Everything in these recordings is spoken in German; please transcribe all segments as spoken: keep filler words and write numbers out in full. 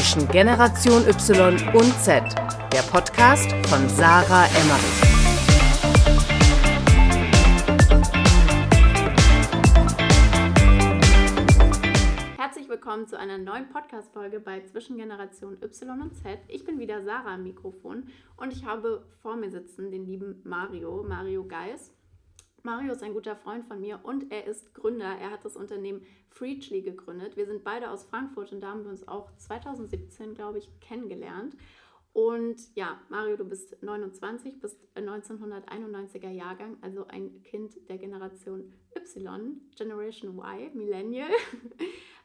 Zwischen Generation Y und Z, der Podcast von Sarah Emmerich. Herzlich willkommen zu einer neuen Podcast-Folge bei Zwischen Generation Y und Z. Ich bin wieder Sarah am Mikrofon und ich habe vor mir sitzen den lieben Mario, Mario Geiß. Mario ist ein guter Freund von mir und er ist Gründer. Er hat das Unternehmen Freachly gegründet. Wir sind beide aus Frankfurt und da haben wir uns auch zwanzig siebzehn, glaube ich, kennengelernt. Und ja, Mario, du bist neunundzwanzig, bist neunzehnhunderteinundneunziger Jahrgang, also ein Kind der Generation Y, Generation Y, Millennial.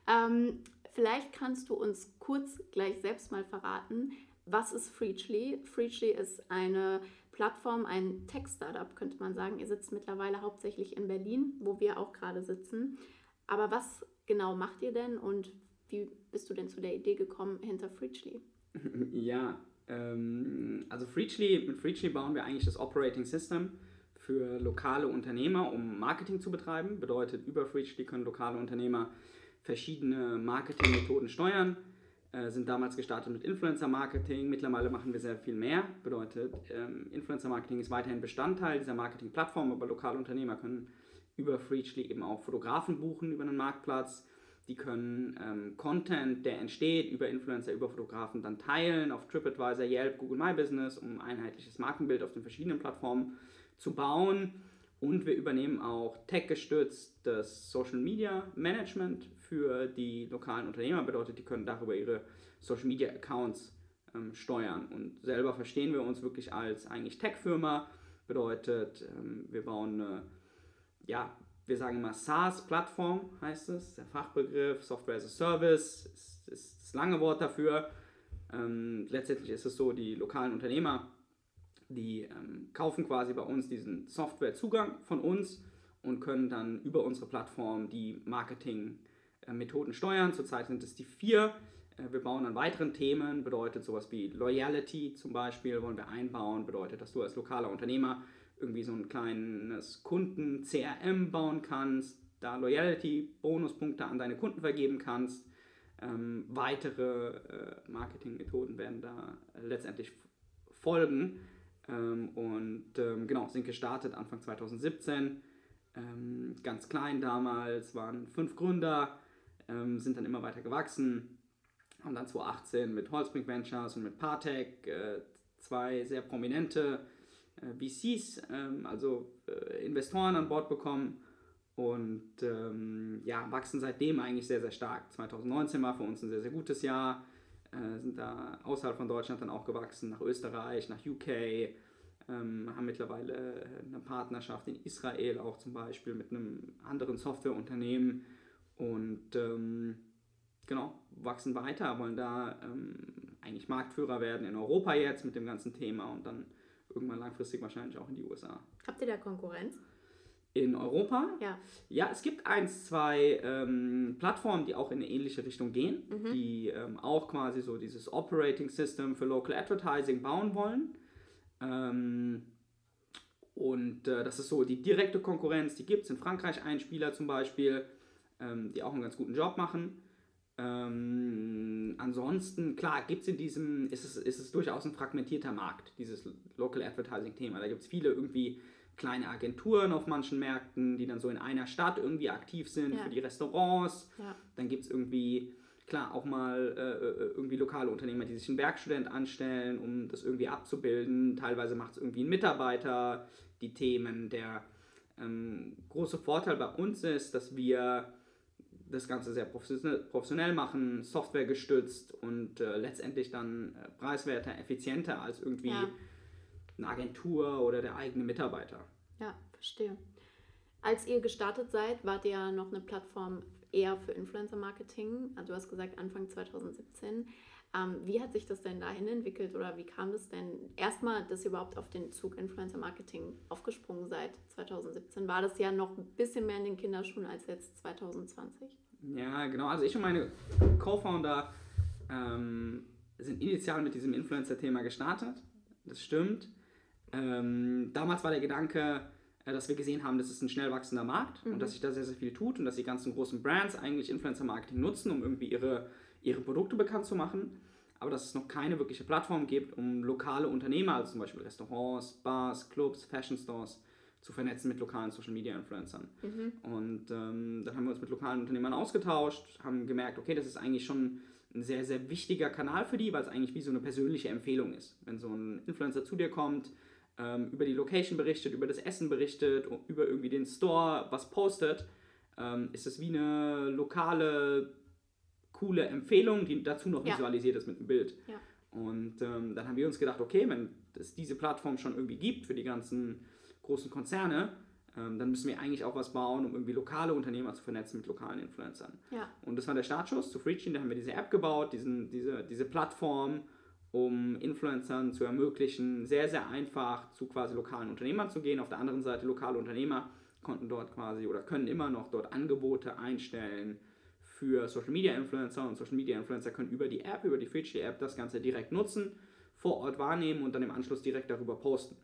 ähm, vielleicht kannst du uns kurz gleich selbst mal verraten, was ist Freachly? Freachly ist eine Plattform, ein Tech-Startup, könnte man sagen. Ihr sitzt mittlerweile hauptsächlich in Berlin, wo wir auch gerade sitzen. Aber was genau macht ihr denn und wie bist du denn zu der Idee gekommen hinter Freachly? Ja, ähm, also Freachly, mit Freachly bauen wir eigentlich das Operating System für lokale Unternehmer, um Marketing zu betreiben. Bedeutet, über Freachly können lokale Unternehmer verschiedene Marketingmethoden steuern. Sind damals gestartet mit Influencer-Marketing, mittlerweile machen wir sehr viel mehr. Bedeutet, ähm, Influencer-Marketing ist weiterhin Bestandteil dieser Marketing-Plattform, aber lokale Unternehmer können über Freachly eben auch Fotografen buchen über einen Marktplatz. Die können ähm, Content, der entsteht, über Influencer, über Fotografen dann teilen auf TripAdvisor, Yelp, Google My Business, um ein einheitliches Markenbild auf den verschiedenen Plattformen zu bauen. Und wir übernehmen auch tech-gestützt das Social-Media-Management für die lokalen Unternehmer. Bedeutet, die können darüber ihre Social-Media-Accounts ähm, steuern. Und selber verstehen wir uns wirklich als eigentlich Tech-Firma. Bedeutet, ähm, wir bauen eine, ja, wir sagen immer SaaS-Plattform, heißt es. Der Fachbegriff Software as a Service ist, ist das lange Wort dafür. Ähm, letztendlich ist es so, die lokalen Unternehmer, die ähm, kaufen quasi bei uns diesen Softwarezugang von uns und können dann über unsere Plattform die Marketingmethoden äh, steuern. Zurzeit sind es die vier. Äh, wir bauen an weiteren Themen, bedeutet sowas wie Loyalty zum Beispiel, wollen wir einbauen. Bedeutet, dass du als lokaler Unternehmer irgendwie so ein kleines Kunden-C R M bauen kannst, da Loyalty-Bonuspunkte an deine Kunden vergeben kannst. Ähm, weitere äh, Marketingmethoden werden da letztendlich folgen. Ähm, und ähm, genau, sind gestartet Anfang zwanzig siebzehn, ähm, ganz klein damals, waren fünf Gründer, ähm, sind dann immer weiter gewachsen, haben dann zwanzig achtzehn mit Holzbrink Ventures und mit Partech äh, zwei sehr prominente äh, V Cs, äh, also äh, Investoren an Bord bekommen und ähm, ja, wachsen seitdem eigentlich sehr, sehr stark. zwanzig neunzehn war für uns ein sehr, sehr gutes Jahr. Sind da außerhalb von Deutschland dann auch gewachsen, nach Österreich, nach U K, ähm, haben mittlerweile eine Partnerschaft in Israel auch zum Beispiel mit einem anderen Softwareunternehmen und ähm, genau, wachsen weiter, wollen da ähm, eigentlich Marktführer werden in Europa jetzt mit dem ganzen Thema und dann irgendwann langfristig wahrscheinlich auch in die U S A. Habt ihr da Konkurrenz? In Europa? Ja. Ja, es gibt eins, zwei ähm, Plattformen, die auch in eine ähnliche Richtung gehen, mhm. die ähm, auch quasi so dieses Operating System für Local Advertising bauen wollen. Ähm, und äh, das ist so die direkte Konkurrenz, die gibt es in Frankreich. Ein Spieler zum Beispiel, ähm, die auch einen ganz guten Job machen. Ähm, ansonsten, klar, gibt's in diesem, ist es, ist es durchaus ein fragmentierter Markt, dieses Local Advertising-Thema. Da gibt es viele irgendwie kleine Agenturen auf manchen Märkten, die dann so in einer Stadt irgendwie aktiv sind, ja, für die Restaurants. Ja. Dann gibt es irgendwie, klar, auch mal äh, irgendwie lokale Unternehmer, die sich einen Werkstudent anstellen, um das irgendwie abzubilden. Teilweise macht es irgendwie ein Mitarbeiter, die Themen. Der ähm, große Vorteil bei uns ist, dass wir das Ganze sehr professionell machen, Software gestützt und äh, letztendlich dann äh, preiswerter, effizienter als irgendwie... Ja. Eine Agentur oder der eigene Mitarbeiter. Ja, verstehe. Als ihr gestartet seid, wart ihr ja noch eine Plattform eher für Influencer-Marketing. Also du hast gesagt, Anfang zwanzig siebzehn. Ähm, wie hat sich das denn dahin entwickelt oder wie kam das denn? Erstmal, dass ihr überhaupt auf den Zug Influencer-Marketing aufgesprungen seid zwanzig siebzehn. War das ja noch ein bisschen mehr in den Kinderschuhen als jetzt zwanzig zwanzig? Ja, genau. Also ich und meine Co-Founder ähm, sind initial mit diesem Influencer-Thema gestartet. Das stimmt. Ähm, damals war der Gedanke, äh, dass wir gesehen haben, das ist ein schnell wachsender Markt, mhm, und dass sich da sehr, sehr viel tut und dass die ganzen großen Brands eigentlich Influencer-Marketing nutzen, um irgendwie ihre, ihre Produkte bekannt zu machen, aber dass es noch keine wirkliche Plattform gibt, um lokale Unternehmer, also zum Beispiel Restaurants, Bars, Clubs, Fashion Stores, zu vernetzen mit lokalen Social-Media-Influencern. Mhm. Und ähm, dann haben wir uns mit lokalen Unternehmern ausgetauscht, haben gemerkt, okay, das ist eigentlich schon ein sehr, sehr wichtiger Kanal für die, weil es eigentlich wie so eine persönliche Empfehlung ist. Wenn so ein Influencer zu dir kommt, ähm, über die Location berichtet, über das Essen berichtet, über irgendwie den Store was postet, ähm, ist es wie eine lokale, coole Empfehlung, die dazu noch ja. visualisiert ist mit einem Bild. Ja. Und ähm, dann haben wir uns gedacht, okay, wenn es diese Plattform schon irgendwie gibt für die ganzen großen Konzerne, ähm, dann müssen wir eigentlich auch was bauen, um irgendwie lokale Unternehmer zu vernetzen mit lokalen Influencern. Ja. Und das war der Startschuss zu Freachly. Da haben wir diese App gebaut, diesen, diese, diese Plattform, um Influencern zu ermöglichen, sehr, sehr einfach zu quasi lokalen Unternehmern zu gehen. Auf der anderen Seite, lokale Unternehmer konnten dort quasi oder können immer noch dort Angebote einstellen für Social Media Influencer, und Social Media Influencer können über die App, über die Freachly App das Ganze direkt nutzen, vor Ort wahrnehmen und dann im Anschluss direkt darüber posten.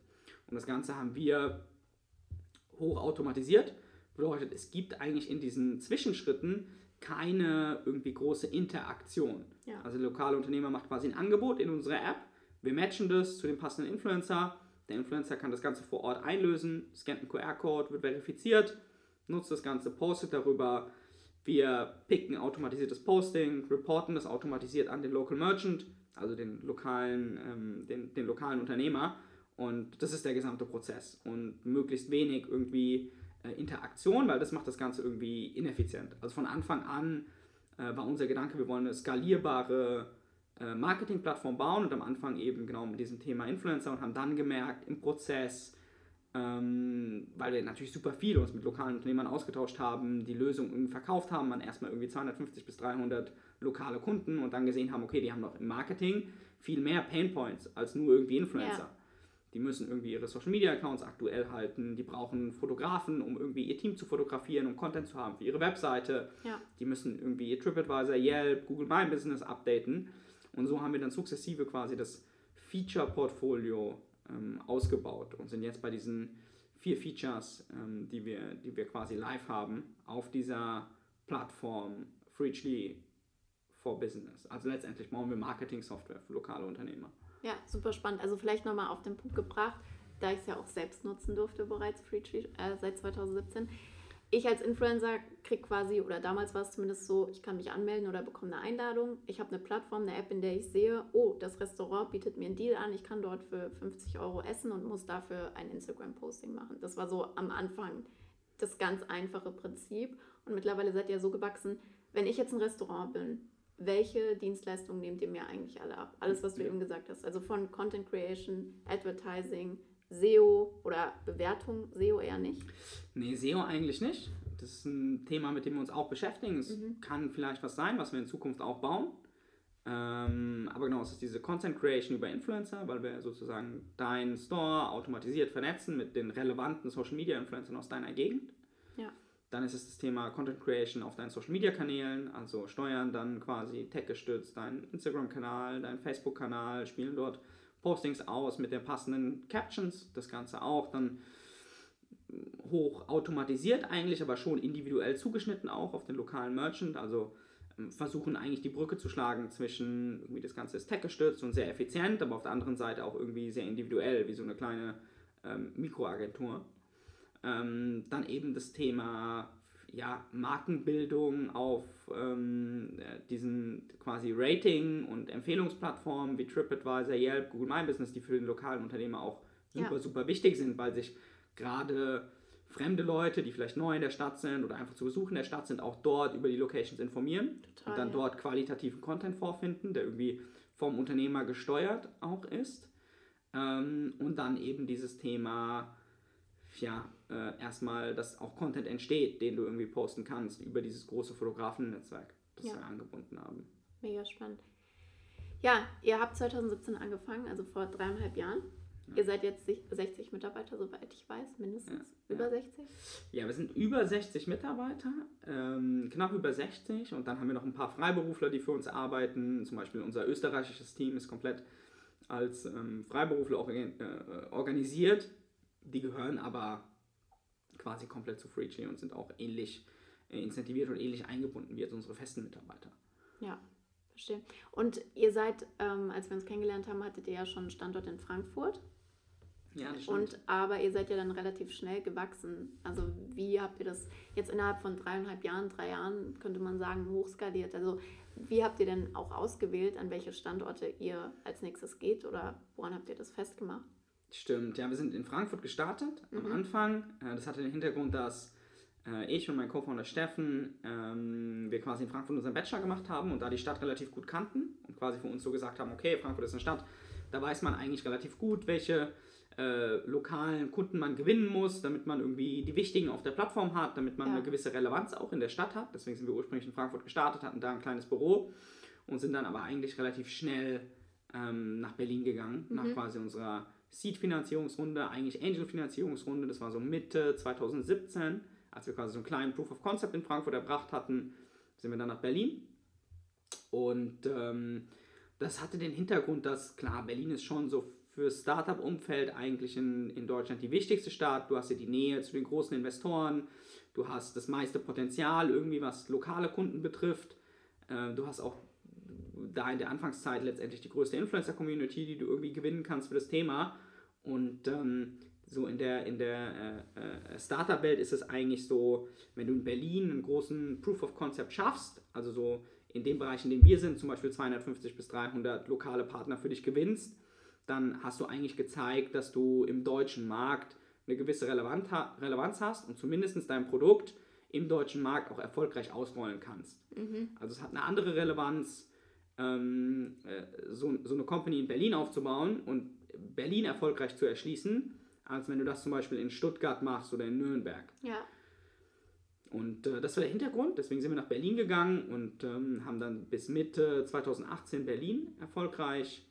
Und das Ganze haben wir hochautomatisiert. Bedeutet, es gibt eigentlich in diesen Zwischenschritten keine irgendwie große Interaktion. Ja. Also der lokale Unternehmer macht quasi ein Angebot in unserer App. Wir matchen das zu dem passenden Influencer. Der Influencer kann das Ganze vor Ort einlösen, scannt einen Q R-Code, wird verifiziert, nutzt das Ganze, postet darüber. Wir picken automatisiertes Posting, reporten das automatisiert an den Local Merchant, also den lokalen, ähm, den, den lokalen Unternehmer. Und das ist der gesamte Prozess und möglichst wenig irgendwie äh, Interaktion, weil das macht das Ganze irgendwie ineffizient. Also von Anfang an äh, war unser Gedanke, wir wollen eine skalierbare äh, Marketingplattform bauen und am Anfang eben genau mit diesem Thema Influencer und haben dann gemerkt im Prozess, ähm, weil wir natürlich super viel uns mit lokalen Unternehmern ausgetauscht haben, die Lösung irgendwie verkauft haben, dann erstmal irgendwie zweihundertfünfzig bis dreihundert lokale Kunden und dann gesehen haben, okay, die haben doch im Marketing viel mehr Painpoints als nur irgendwie Influencer. Yeah. Die müssen irgendwie ihre Social-Media-Accounts aktuell halten, die brauchen Fotografen, um irgendwie ihr Team zu fotografieren, um Content zu haben für ihre Webseite. Ja. Die müssen irgendwie TripAdvisor, Yelp, Google My Business updaten. Und so haben wir dann sukzessive quasi das Feature-Portfolio ähm, ausgebaut und sind jetzt bei diesen vier Features, ähm, die wir, die wir quasi live haben, auf dieser Plattform Freachly for Business. Also letztendlich bauen wir Marketing-Software für lokale Unternehmer. Ja, super spannend. Also vielleicht nochmal auf den Punkt gebracht, da ich es ja auch selbst nutzen durfte bereits, Freachly, äh, seit zweitausendsiebzehn. Ich als Influencer kriege quasi, oder damals war es zumindest so, ich kann mich anmelden oder bekomme eine Einladung. Ich habe eine Plattform, eine App, in der ich sehe, oh, das Restaurant bietet mir einen Deal an, ich kann dort für fünfzig Euro essen und muss dafür ein Instagram-Posting machen. Das war so am Anfang das ganz einfache Prinzip. Und mittlerweile seid ihr so gewachsen, wenn ich jetzt ein Restaurant bin, welche Dienstleistungen nehmt ihr mir eigentlich alle ab? Alles, was du ja. eben gesagt hast. Also von Content Creation, Advertising, S E O oder Bewertung. S E O eher nicht? Nee, S E O eigentlich nicht. Das ist ein Thema, mit dem wir uns auch beschäftigen. Es mhm. kann vielleicht was sein, was wir in Zukunft auch bauen. Ähm, aber genau, es ist diese Content Creation über Influencer, weil wir sozusagen deinen Store automatisiert vernetzen mit den relevanten Social Media Influencern aus deiner Gegend. Ja. Dann ist es das Thema Content Creation auf deinen Social Media Kanälen, also steuern dann quasi tech-gestützt deinen Instagram-Kanal, deinen Facebook-Kanal, spielen dort Postings aus mit den passenden Captions, das Ganze auch dann hoch automatisiert eigentlich, aber schon individuell zugeschnitten auch auf den lokalen Merchant, also versuchen eigentlich die Brücke zu schlagen zwischen, irgendwie das Ganze ist tech-gestützt und sehr effizient, aber auf der anderen Seite auch irgendwie sehr individuell, wie so eine kleine ähm, Mikroagentur. Ähm, dann eben das Thema ja, Markenbildung auf ähm, diesen quasi Rating- und Empfehlungsplattformen wie TripAdvisor, Yelp, Google My Business, die für den lokalen Unternehmer auch super, ja. super wichtig sind, weil sich gerade fremde Leute, die vielleicht neu in der Stadt sind oder einfach zu Besuch in der Stadt sind, auch dort über die Locations informieren. Total, und dann ja. dort qualitativen Content vorfinden, der irgendwie vom Unternehmer gesteuert auch ist. Ähm, und dann eben dieses Thema... ja, äh, erstmal, dass auch Content entsteht, den du irgendwie posten kannst über dieses große Fotografen-Netzwerk, das ja. wir angebunden haben. Mega spannend. Ja, ihr habt zweitausendsiebzehn angefangen, also vor dreieinhalb Jahren. Ja. Ihr seid jetzt sechzig Mitarbeiter, soweit ich weiß, mindestens. Ja. Über ja. sechzig? Ja, wir sind über sechzig Mitarbeiter, ähm, knapp über sechzig. Und dann haben wir noch ein paar Freiberufler, die für uns arbeiten. Zum Beispiel unser österreichisches Team ist komplett als ähm, Freiberufler auch, äh, organisiert. Die gehören aber quasi komplett zu Freachly und sind auch ähnlich incentiviert und ähnlich eingebunden wie jetzt unsere festen Mitarbeiter. Ja, Verstehe. Und ihr seid, ähm, als wir uns kennengelernt haben, hattet ihr ja schon einen Standort in Frankfurt. Ja, das stimmt. Und, aber ihr seid ja dann relativ schnell gewachsen. Also wie habt ihr das jetzt innerhalb von dreieinhalb Jahren, drei Jahren, könnte man sagen, hochskaliert? Also wie habt ihr denn auch ausgewählt, an welche Standorte ihr als nächstes geht oder woran habt ihr das festgemacht? Stimmt, ja, wir sind in Frankfurt gestartet am mhm. Anfang. Das hatte den Hintergrund, dass ich und mein Co-Founder Steffen, ähm, wir quasi in Frankfurt unseren Bachelor gemacht haben und da die Stadt relativ gut kannten und quasi für uns so gesagt haben, okay, Frankfurt ist eine Stadt, da weiß man eigentlich relativ gut, welche äh, lokalen Kunden man gewinnen muss, damit man irgendwie die wichtigen auf der Plattform hat, damit man ja. eine gewisse Relevanz auch in der Stadt hat. Deswegen sind wir ursprünglich in Frankfurt gestartet, hatten da ein kleines Büro und sind dann aber eigentlich relativ schnell ähm, nach Berlin gegangen, mhm. nach quasi unserer Seed-Finanzierungsrunde, eigentlich Angel-Finanzierungsrunde, das war so Mitte zwanzig siebzehn, als wir quasi so einen kleinen Proof of Concept in Frankfurt erbracht hatten, sind wir dann nach Berlin. Und ähm, das hatte den Hintergrund, dass, klar, Berlin ist schon so fürs Startup-Umfeld eigentlich in, in Deutschland die wichtigste Stadt. Du hast ja die Nähe zu den großen Investoren, du hast das meiste Potenzial, irgendwie was lokale Kunden betrifft. Äh, du hast auch da in der Anfangszeit letztendlich die größte Influencer-Community, die du irgendwie gewinnen kannst für das Thema. Und ähm, so in der, in der äh, äh, Startup-Welt ist es eigentlich so, wenn du in Berlin einen großen Proof of Concept schaffst, also so in dem Bereich, in dem wir sind, zum Beispiel zweihundertfünfzig bis dreihundert lokale Partner für dich gewinnst, dann hast du eigentlich gezeigt, dass du im deutschen Markt eine gewisse Relevanz, Relevanz hast und zumindest dein Produkt im deutschen Markt auch erfolgreich ausrollen kannst. Mhm. Also es hat eine andere Relevanz, ähm, äh, so, so eine Company in Berlin aufzubauen und Berlin erfolgreich zu erschließen, als wenn du das zum Beispiel in Stuttgart machst oder in Nürnberg. Ja. Und äh, das war der Hintergrund, deswegen sind wir nach Berlin gegangen und ähm, haben dann bis Mitte zwanzig achtzehn Berlin erfolgreich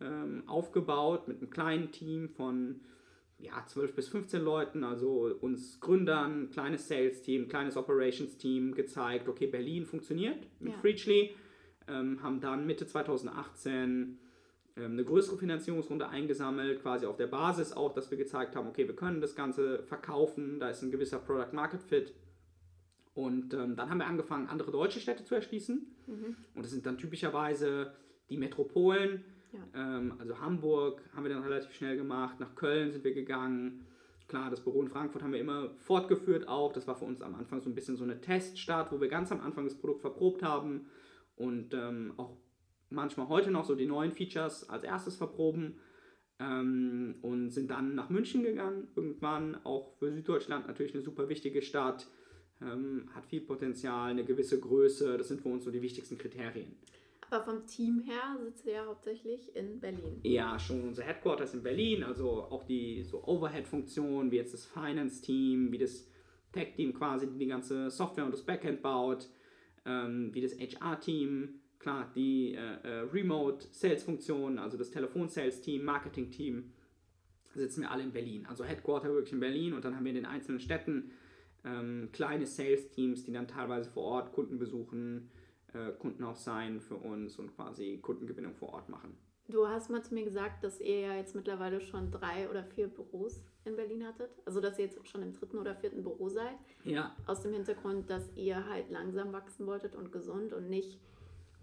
ähm, aufgebaut mit einem kleinen Team von ja, zwölf bis fünfzehn Leuten, also uns Gründern, kleines Sales-Team, kleines Operations-Team gezeigt, okay, Berlin funktioniert mit ja. Freachly, ähm, haben dann Mitte zwanzig achtzehn eine größere Finanzierungsrunde eingesammelt, quasi auf der Basis auch, dass wir gezeigt haben, okay, wir können das Ganze verkaufen, da ist ein gewisser Product-Market-Fit. Und ähm, dann haben wir angefangen, andere deutsche Städte zu erschließen. Mhm. Und das sind dann typischerweise die Metropolen, ja. ähm, also Hamburg haben wir dann relativ schnell gemacht, nach Köln sind wir gegangen. Klar, das Büro in Frankfurt haben wir immer fortgeführt auch, das war für uns am Anfang so ein bisschen so eine Teststart, wo wir ganz am Anfang das Produkt verprobt haben und ähm, auch manchmal heute noch so die neuen Features als erstes verproben ähm, und sind dann nach München gegangen. Irgendwann auch für Süddeutschland natürlich eine super wichtige Stadt, ähm, hat viel Potenzial, eine gewisse Größe. Das sind für uns so die wichtigsten Kriterien. Aber vom Team her sitzt ihr ja hauptsächlich in Berlin. Ja, schon unser Headquarter ist in Berlin, also auch die so Overhead-Funktionen, wie jetzt das Finance-Team, wie das Tech-Team quasi, die die ganze Software und das Backend baut, ähm, wie das H R-Team. Klar, die äh, Remote-Sales-Funktionen, also das Telefon-Sales-Team, Marketing-Team, sitzen wir alle in Berlin. Also Headquarter wirklich in Berlin und dann haben wir in den einzelnen Städten ähm, kleine Sales-Teams, die dann teilweise vor Ort Kunden besuchen, äh, Kunden auch sein für uns und quasi Kundengewinnung vor Ort machen. Du hast mal zu mir gesagt, dass ihr ja jetzt mittlerweile schon drei oder vier Büros in Berlin hattet. Also dass ihr jetzt schon im dritten oder vierten Büro seid. Ja. Aus dem Hintergrund, dass ihr halt langsam wachsen wolltet und gesund und nicht...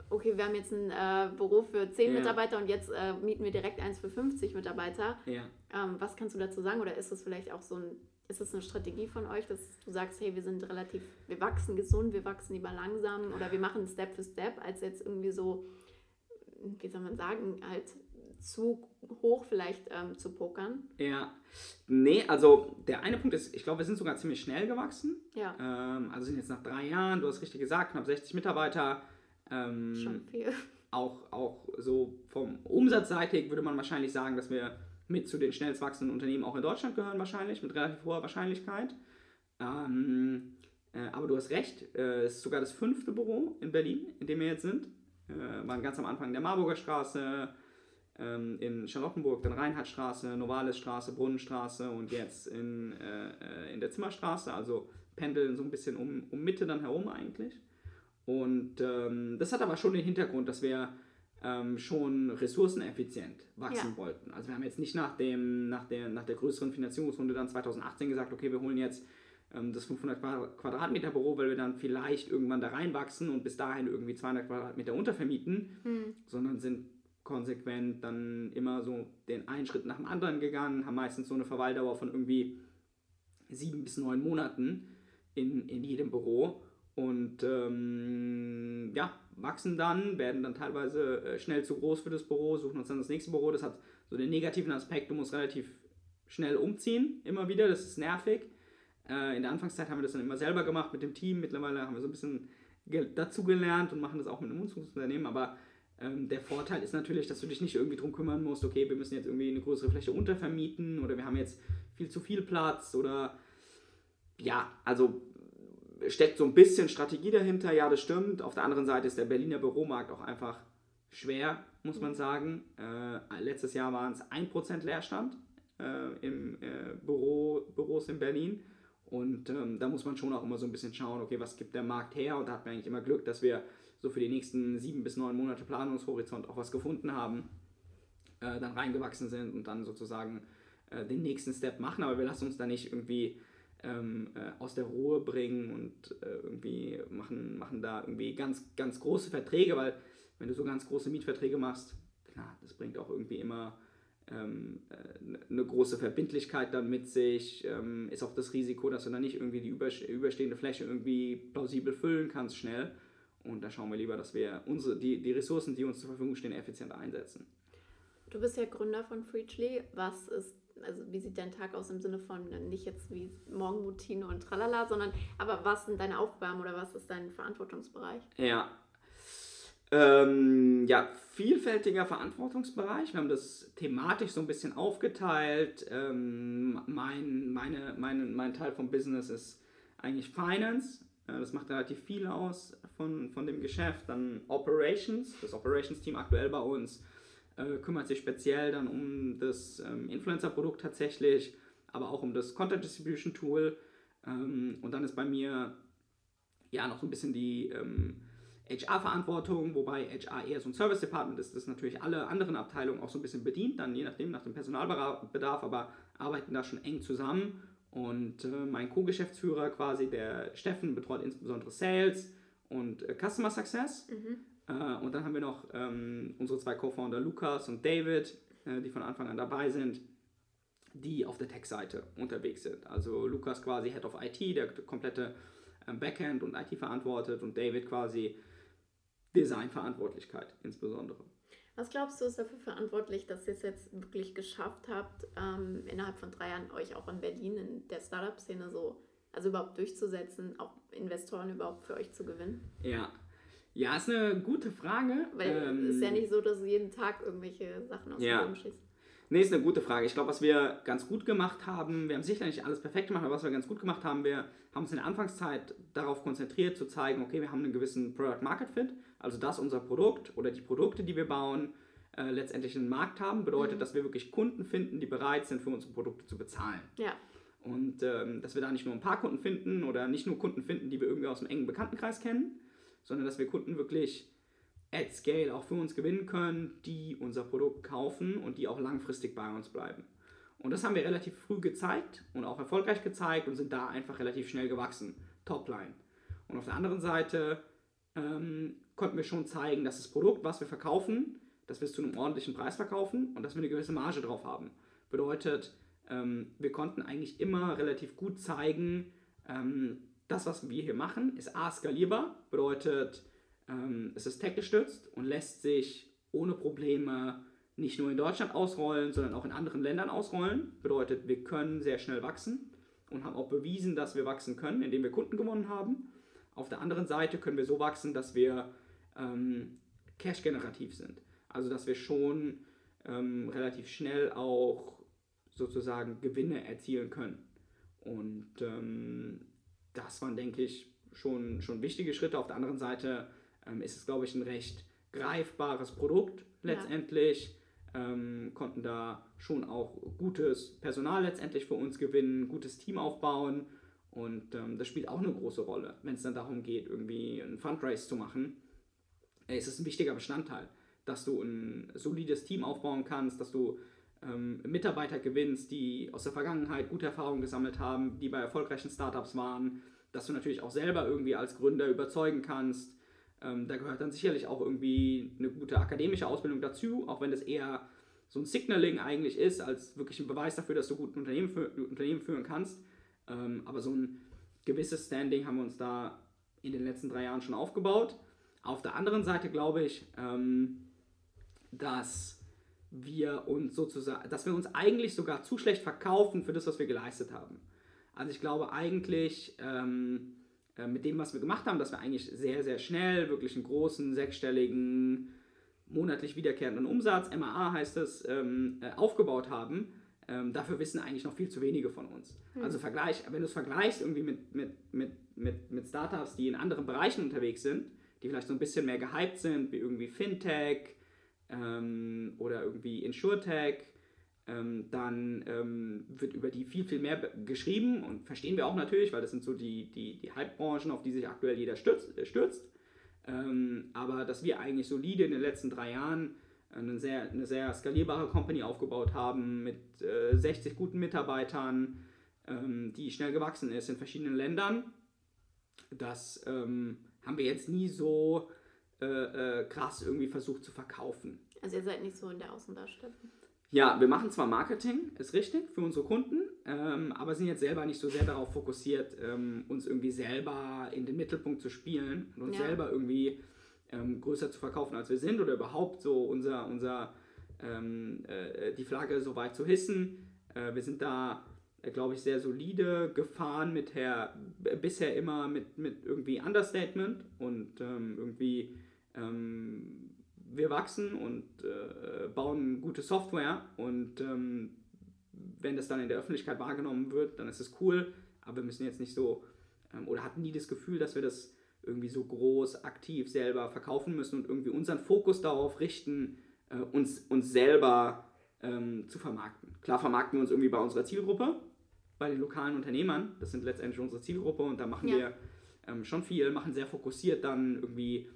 Okay, wir haben jetzt ein äh, Büro für zehn ja. Mitarbeiter und jetzt äh, mieten wir direkt eins für fünfzig Mitarbeiter. Ja. Ähm, was kannst du dazu sagen? Oder ist das vielleicht auch so ein, ist das eine Strategie von euch, dass du sagst, hey, wir sind relativ, wir wachsen gesund, wir wachsen lieber langsam oder wir machen Step für Step, als jetzt irgendwie so, wie soll man sagen, halt zu hoch vielleicht ähm, zu pokern? Ja, nee, also der eine Punkt ist, ich glaube, wir sind sogar ziemlich schnell gewachsen. Ja. Ähm, also sind jetzt nach drei Jahren, du hast richtig gesagt, knapp sechzig Mitarbeiter. Ähm, Schon viel. Auch, auch so vom umsatzseitig würde man wahrscheinlich sagen, dass wir mit zu den schnellst wachsenden Unternehmen auch in Deutschland gehören wahrscheinlich, mit relativ hoher Wahrscheinlichkeit. Ähm, äh, aber du hast recht, es äh, ist sogar das fünfte Büro in Berlin, in dem wir jetzt sind. Äh, waren ganz am Anfang in der Marburger Straße, ähm, in Charlottenburg, dann Reinhardtstraße, Novalesstraße, Brunnenstraße und jetzt in, äh, in der Zimmerstraße, also pendeln so ein bisschen um, um Mitte dann herum eigentlich. Und ähm, das hat aber schon den Hintergrund, dass wir ähm, schon ressourceneffizient wachsen ja. wollten. Also wir haben jetzt nicht nach, dem, nach, der, nach der größeren Finanzierungsrunde dann zwanzig achtzehn gesagt, okay, wir holen jetzt das fünfhundert Quadratmeter Büro, weil wir dann vielleicht irgendwann da reinwachsen und bis dahin irgendwie zweihundert Quadratmeter untervermieten, hm. sondern sind konsequent dann immer so den einen Schritt nach dem anderen gegangen, haben meistens so eine Verweildauer von irgendwie sieben bis neun Monaten in, in jedem Büro und ähm, ja, wachsen dann, werden dann teilweise schnell zu groß für das Büro, suchen uns dann das nächste Büro. Das hat so den negativen Aspekt, du musst relativ schnell umziehen, immer wieder, das ist nervig. In der Anfangszeit haben wir das dann immer selber gemacht mit dem Team. Mittlerweile haben wir so ein bisschen dazu gelernt und machen das auch mit einem Umzugsunternehmen. Aber ähm, der Vorteil ist natürlich, dass du dich nicht irgendwie drum kümmern musst, okay, wir müssen jetzt irgendwie eine größere Fläche untervermieten oder wir haben jetzt viel zu viel Platz oder ja, also steckt so ein bisschen Strategie dahinter. Ja, das stimmt. Auf der anderen Seite ist der Berliner Büromarkt auch einfach schwer, muss man sagen. Äh, letztes Jahr waren es ein Prozent Leerstand äh, im äh, Büro, Büros in Berlin. Und ähm, da muss man schon auch immer so ein bisschen schauen, okay, was gibt der Markt her? Und da hat man eigentlich immer Glück, dass wir so für die nächsten sieben bis neun Monate Planungshorizont auch was gefunden haben, äh, dann reingewachsen sind und dann sozusagen äh, den nächsten Step machen. Aber wir lassen uns da nicht irgendwie ähm, äh, aus der Ruhe bringen und äh, irgendwie machen, machen da irgendwie ganz, ganz große Verträge, weil wenn du so ganz große Mietverträge machst, klar, das bringt auch irgendwie immer eine große Verbindlichkeit dann mit sich, ist auch das Risiko, dass du dann nicht irgendwie die überstehende Fläche irgendwie plausibel füllen kannst schnell und da schauen wir lieber, dass wir unsere, die, die Ressourcen, die uns zur Verfügung stehen, effizient einsetzen. Du bist ja Gründer von Freachly, was ist, also wie sieht dein Tag aus im Sinne von, nicht jetzt wie Morgenroutine und tralala, sondern, aber was sind deine Aufgaben oder was ist dein Verantwortungsbereich? Ja, Ähm, ja, vielfältiger Verantwortungsbereich. Wir haben das thematisch so ein bisschen aufgeteilt. Ähm, mein, meine, meine, mein Teil vom Business ist eigentlich Finance. Äh, das macht relativ viel aus von, von dem Geschäft. Dann Operations. Das Operations-Team aktuell bei uns äh, kümmert sich speziell dann um das ähm, Influencer-Produkt tatsächlich, aber auch um das Content-Distribution-Tool. Ähm, und dann ist bei mir ja noch so ein bisschen die Ähm, H R-Verantwortung, wobei H R eher so ein Service-Department ist, das natürlich alle anderen Abteilungen auch so ein bisschen bedient, dann je nachdem nach dem Personalbedarf, aber arbeiten da schon eng zusammen und äh, mein Co-Geschäftsführer quasi, der Steffen, betreut insbesondere Sales und äh, Customer Success mhm. äh, und dann haben wir noch ähm, unsere zwei Co-Founder Lukas und David, äh, die von Anfang an dabei sind, die auf der Tech-Seite unterwegs sind, also Lukas quasi Head of I T, der komplette äh, Backend und I T verantwortet und David quasi Designverantwortlichkeit insbesondere. Was glaubst du, ist dafür verantwortlich, dass ihr es jetzt wirklich geschafft habt, ähm, innerhalb von drei Jahren euch auch in Berlin in der Startup-Szene so, also überhaupt durchzusetzen, auch Investoren überhaupt für euch zu gewinnen? Ja, ja, ist eine gute Frage. Weil ähm, es ist ja nicht so, dass du jeden Tag irgendwelche Sachen aus ja. dem Leben schießt. Nee, ist eine gute Frage. Ich glaube, was wir ganz gut gemacht haben, wir haben sicher nicht alles perfekt gemacht, aber was wir ganz gut gemacht haben, wir haben uns in der Anfangszeit darauf konzentriert, zu zeigen, okay, wir haben einen gewissen Product-Market-Fit, also dass unser Produkt oder die Produkte, die wir bauen, äh, letztendlich einen Markt haben, bedeutet, mhm. dass wir wirklich Kunden finden, die bereit sind, für unsere Produkte zu bezahlen. Ja. Und ähm, dass wir da nicht nur ein paar Kunden finden oder nicht nur Kunden finden, die wir irgendwie aus einem engen Bekanntenkreis kennen, sondern dass wir Kunden wirklich at scale auch für uns gewinnen können, die unser Produkt kaufen und die auch langfristig bei uns bleiben. Und das haben wir relativ früh gezeigt und auch erfolgreich gezeigt und sind da einfach relativ schnell gewachsen. Topline. Und auf der anderen Seite ähm, konnten wir schon zeigen, dass das Produkt, was wir verkaufen, dass wir es zu einem ordentlichen Preis verkaufen und dass wir eine gewisse Marge drauf haben. Bedeutet, ähm, wir konnten eigentlich immer relativ gut zeigen, ähm, das, was wir hier machen, ist a, skalierbar, bedeutet, es ist tech-gestützt und lässt sich ohne Probleme nicht nur in Deutschland ausrollen, sondern auch in anderen Ländern ausrollen. Bedeutet, wir können sehr schnell wachsen und haben auch bewiesen, dass wir wachsen können, indem wir Kunden gewonnen haben. Auf der anderen Seite können wir so wachsen, dass wir ähm, cash-generativ sind. Also, dass wir schon ähm, relativ schnell auch sozusagen Gewinne erzielen können. Und ähm, das waren, denke ich, schon, schon wichtige Schritte. Auf der anderen Seite ist es, glaube ich, ein recht greifbares Produkt letztendlich, ja. ähm, konnten da schon auch gutes Personal letztendlich für uns gewinnen, gutes Team aufbauen und ähm, das spielt auch eine große Rolle, wenn es dann darum geht, irgendwie ein Fundraise zu machen, ist es ein wichtiger Bestandteil, dass du ein solides Team aufbauen kannst, dass du ähm, Mitarbeiter gewinnst, die aus der Vergangenheit gute Erfahrungen gesammelt haben, die bei erfolgreichen Startups waren, dass du natürlich auch selber irgendwie als Gründer überzeugen kannst. Ähm, da gehört dann sicherlich auch irgendwie eine gute akademische Ausbildung dazu, auch wenn das eher so ein Signaling eigentlich ist, als wirklich ein Beweis dafür, dass du gut ein Unternehmen, für, ein Unternehmen führen kannst. Ähm, aber so ein gewisses Standing haben wir uns da in den letzten drei Jahren schon aufgebaut. Auf der anderen Seite glaube ich, ähm, dass wir uns sozusagen, dass wir uns eigentlich sogar zu schlecht verkaufen für das, was wir geleistet haben. Also ich glaube eigentlich ähm, äh, mit dem, was wir gemacht haben, dass wir eigentlich sehr, sehr schnell wirklich einen großen, sechsstelligen, monatlich wiederkehrenden Umsatz, M A A heißt es, ähm, äh, aufgebaut haben. Ähm, dafür wissen eigentlich noch viel zu wenige von uns. Mhm. Also Vergleich, wenn du es vergleichst irgendwie mit, mit, mit, mit, mit Startups, die in anderen Bereichen unterwegs sind, die vielleicht so ein bisschen mehr gehypt sind, wie irgendwie Fintech ähm, oder irgendwie Insurtech, ähm, dann ähm, wird über die viel, viel mehr geschrieben und verstehen wir auch natürlich, weil das sind so die, die, die Hype-Branchen, auf die sich aktuell jeder stürzt. Äh, stürzt. Ähm, aber dass wir eigentlich solide in den letzten drei Jahren eine sehr, eine sehr skalierbare Company aufgebaut haben mit äh, sechzig guten Mitarbeitern, ähm, die schnell gewachsen ist in verschiedenen Ländern. Das ähm, haben wir jetzt nie so äh, äh, krass irgendwie versucht zu verkaufen. Also ihr seid nicht so in der Außendarstellung? Ja, wir machen zwar Marketing, ist richtig, für unsere Kunden, ähm, aber sind jetzt selber nicht so sehr darauf fokussiert, ähm, uns irgendwie selber in den Mittelpunkt zu spielen und uns ja. selber irgendwie ähm, größer zu verkaufen, als wir sind oder überhaupt so unser, unser ähm, äh, die Flagge so weit zu hissen. Äh, wir sind da, äh, glaube ich, sehr solide gefahren mit her, b- bisher immer mit, mit irgendwie Understatement und ähm, irgendwie... Ähm, wir wachsen und äh, bauen gute Software und ähm, wenn das dann in der Öffentlichkeit wahrgenommen wird, dann ist es cool, aber wir müssen jetzt nicht so, ähm, oder hatten nie das Gefühl, dass wir das irgendwie so groß, aktiv selber verkaufen müssen und irgendwie unseren Fokus darauf richten, äh, uns, uns selber ähm, zu vermarkten. Klar vermarkten wir uns irgendwie bei unserer Zielgruppe, bei den lokalen Unternehmern, das sind letztendlich unsere Zielgruppe und da machen ja. wir ähm, schon viel, machen sehr fokussiert dann irgendwie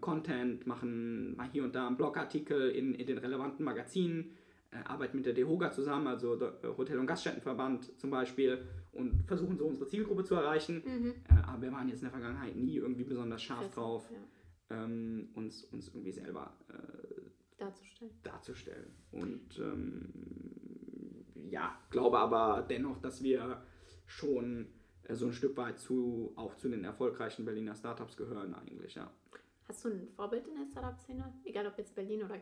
Content, machen mal hier und da einen Blogartikel in, in den relevanten Magazinen, äh, arbeiten mit der DEHOGA zusammen, also der Hotel- und Gaststättenverband zum Beispiel, und versuchen so unsere Zielgruppe zu erreichen. Mhm. Äh, aber wir waren jetzt in der Vergangenheit nie irgendwie besonders scharf Schätzen, drauf, ja. ähm, uns, uns irgendwie selber äh, darzustellen. darzustellen. Und ähm, ja, glaube aber dennoch, dass wir schon äh, so ein Stück weit zu, auch zu den erfolgreichen Berliner Startups gehören eigentlich, ja. Hast du ein Vorbild in der Startup-Szene? Egal ob jetzt Berlin oder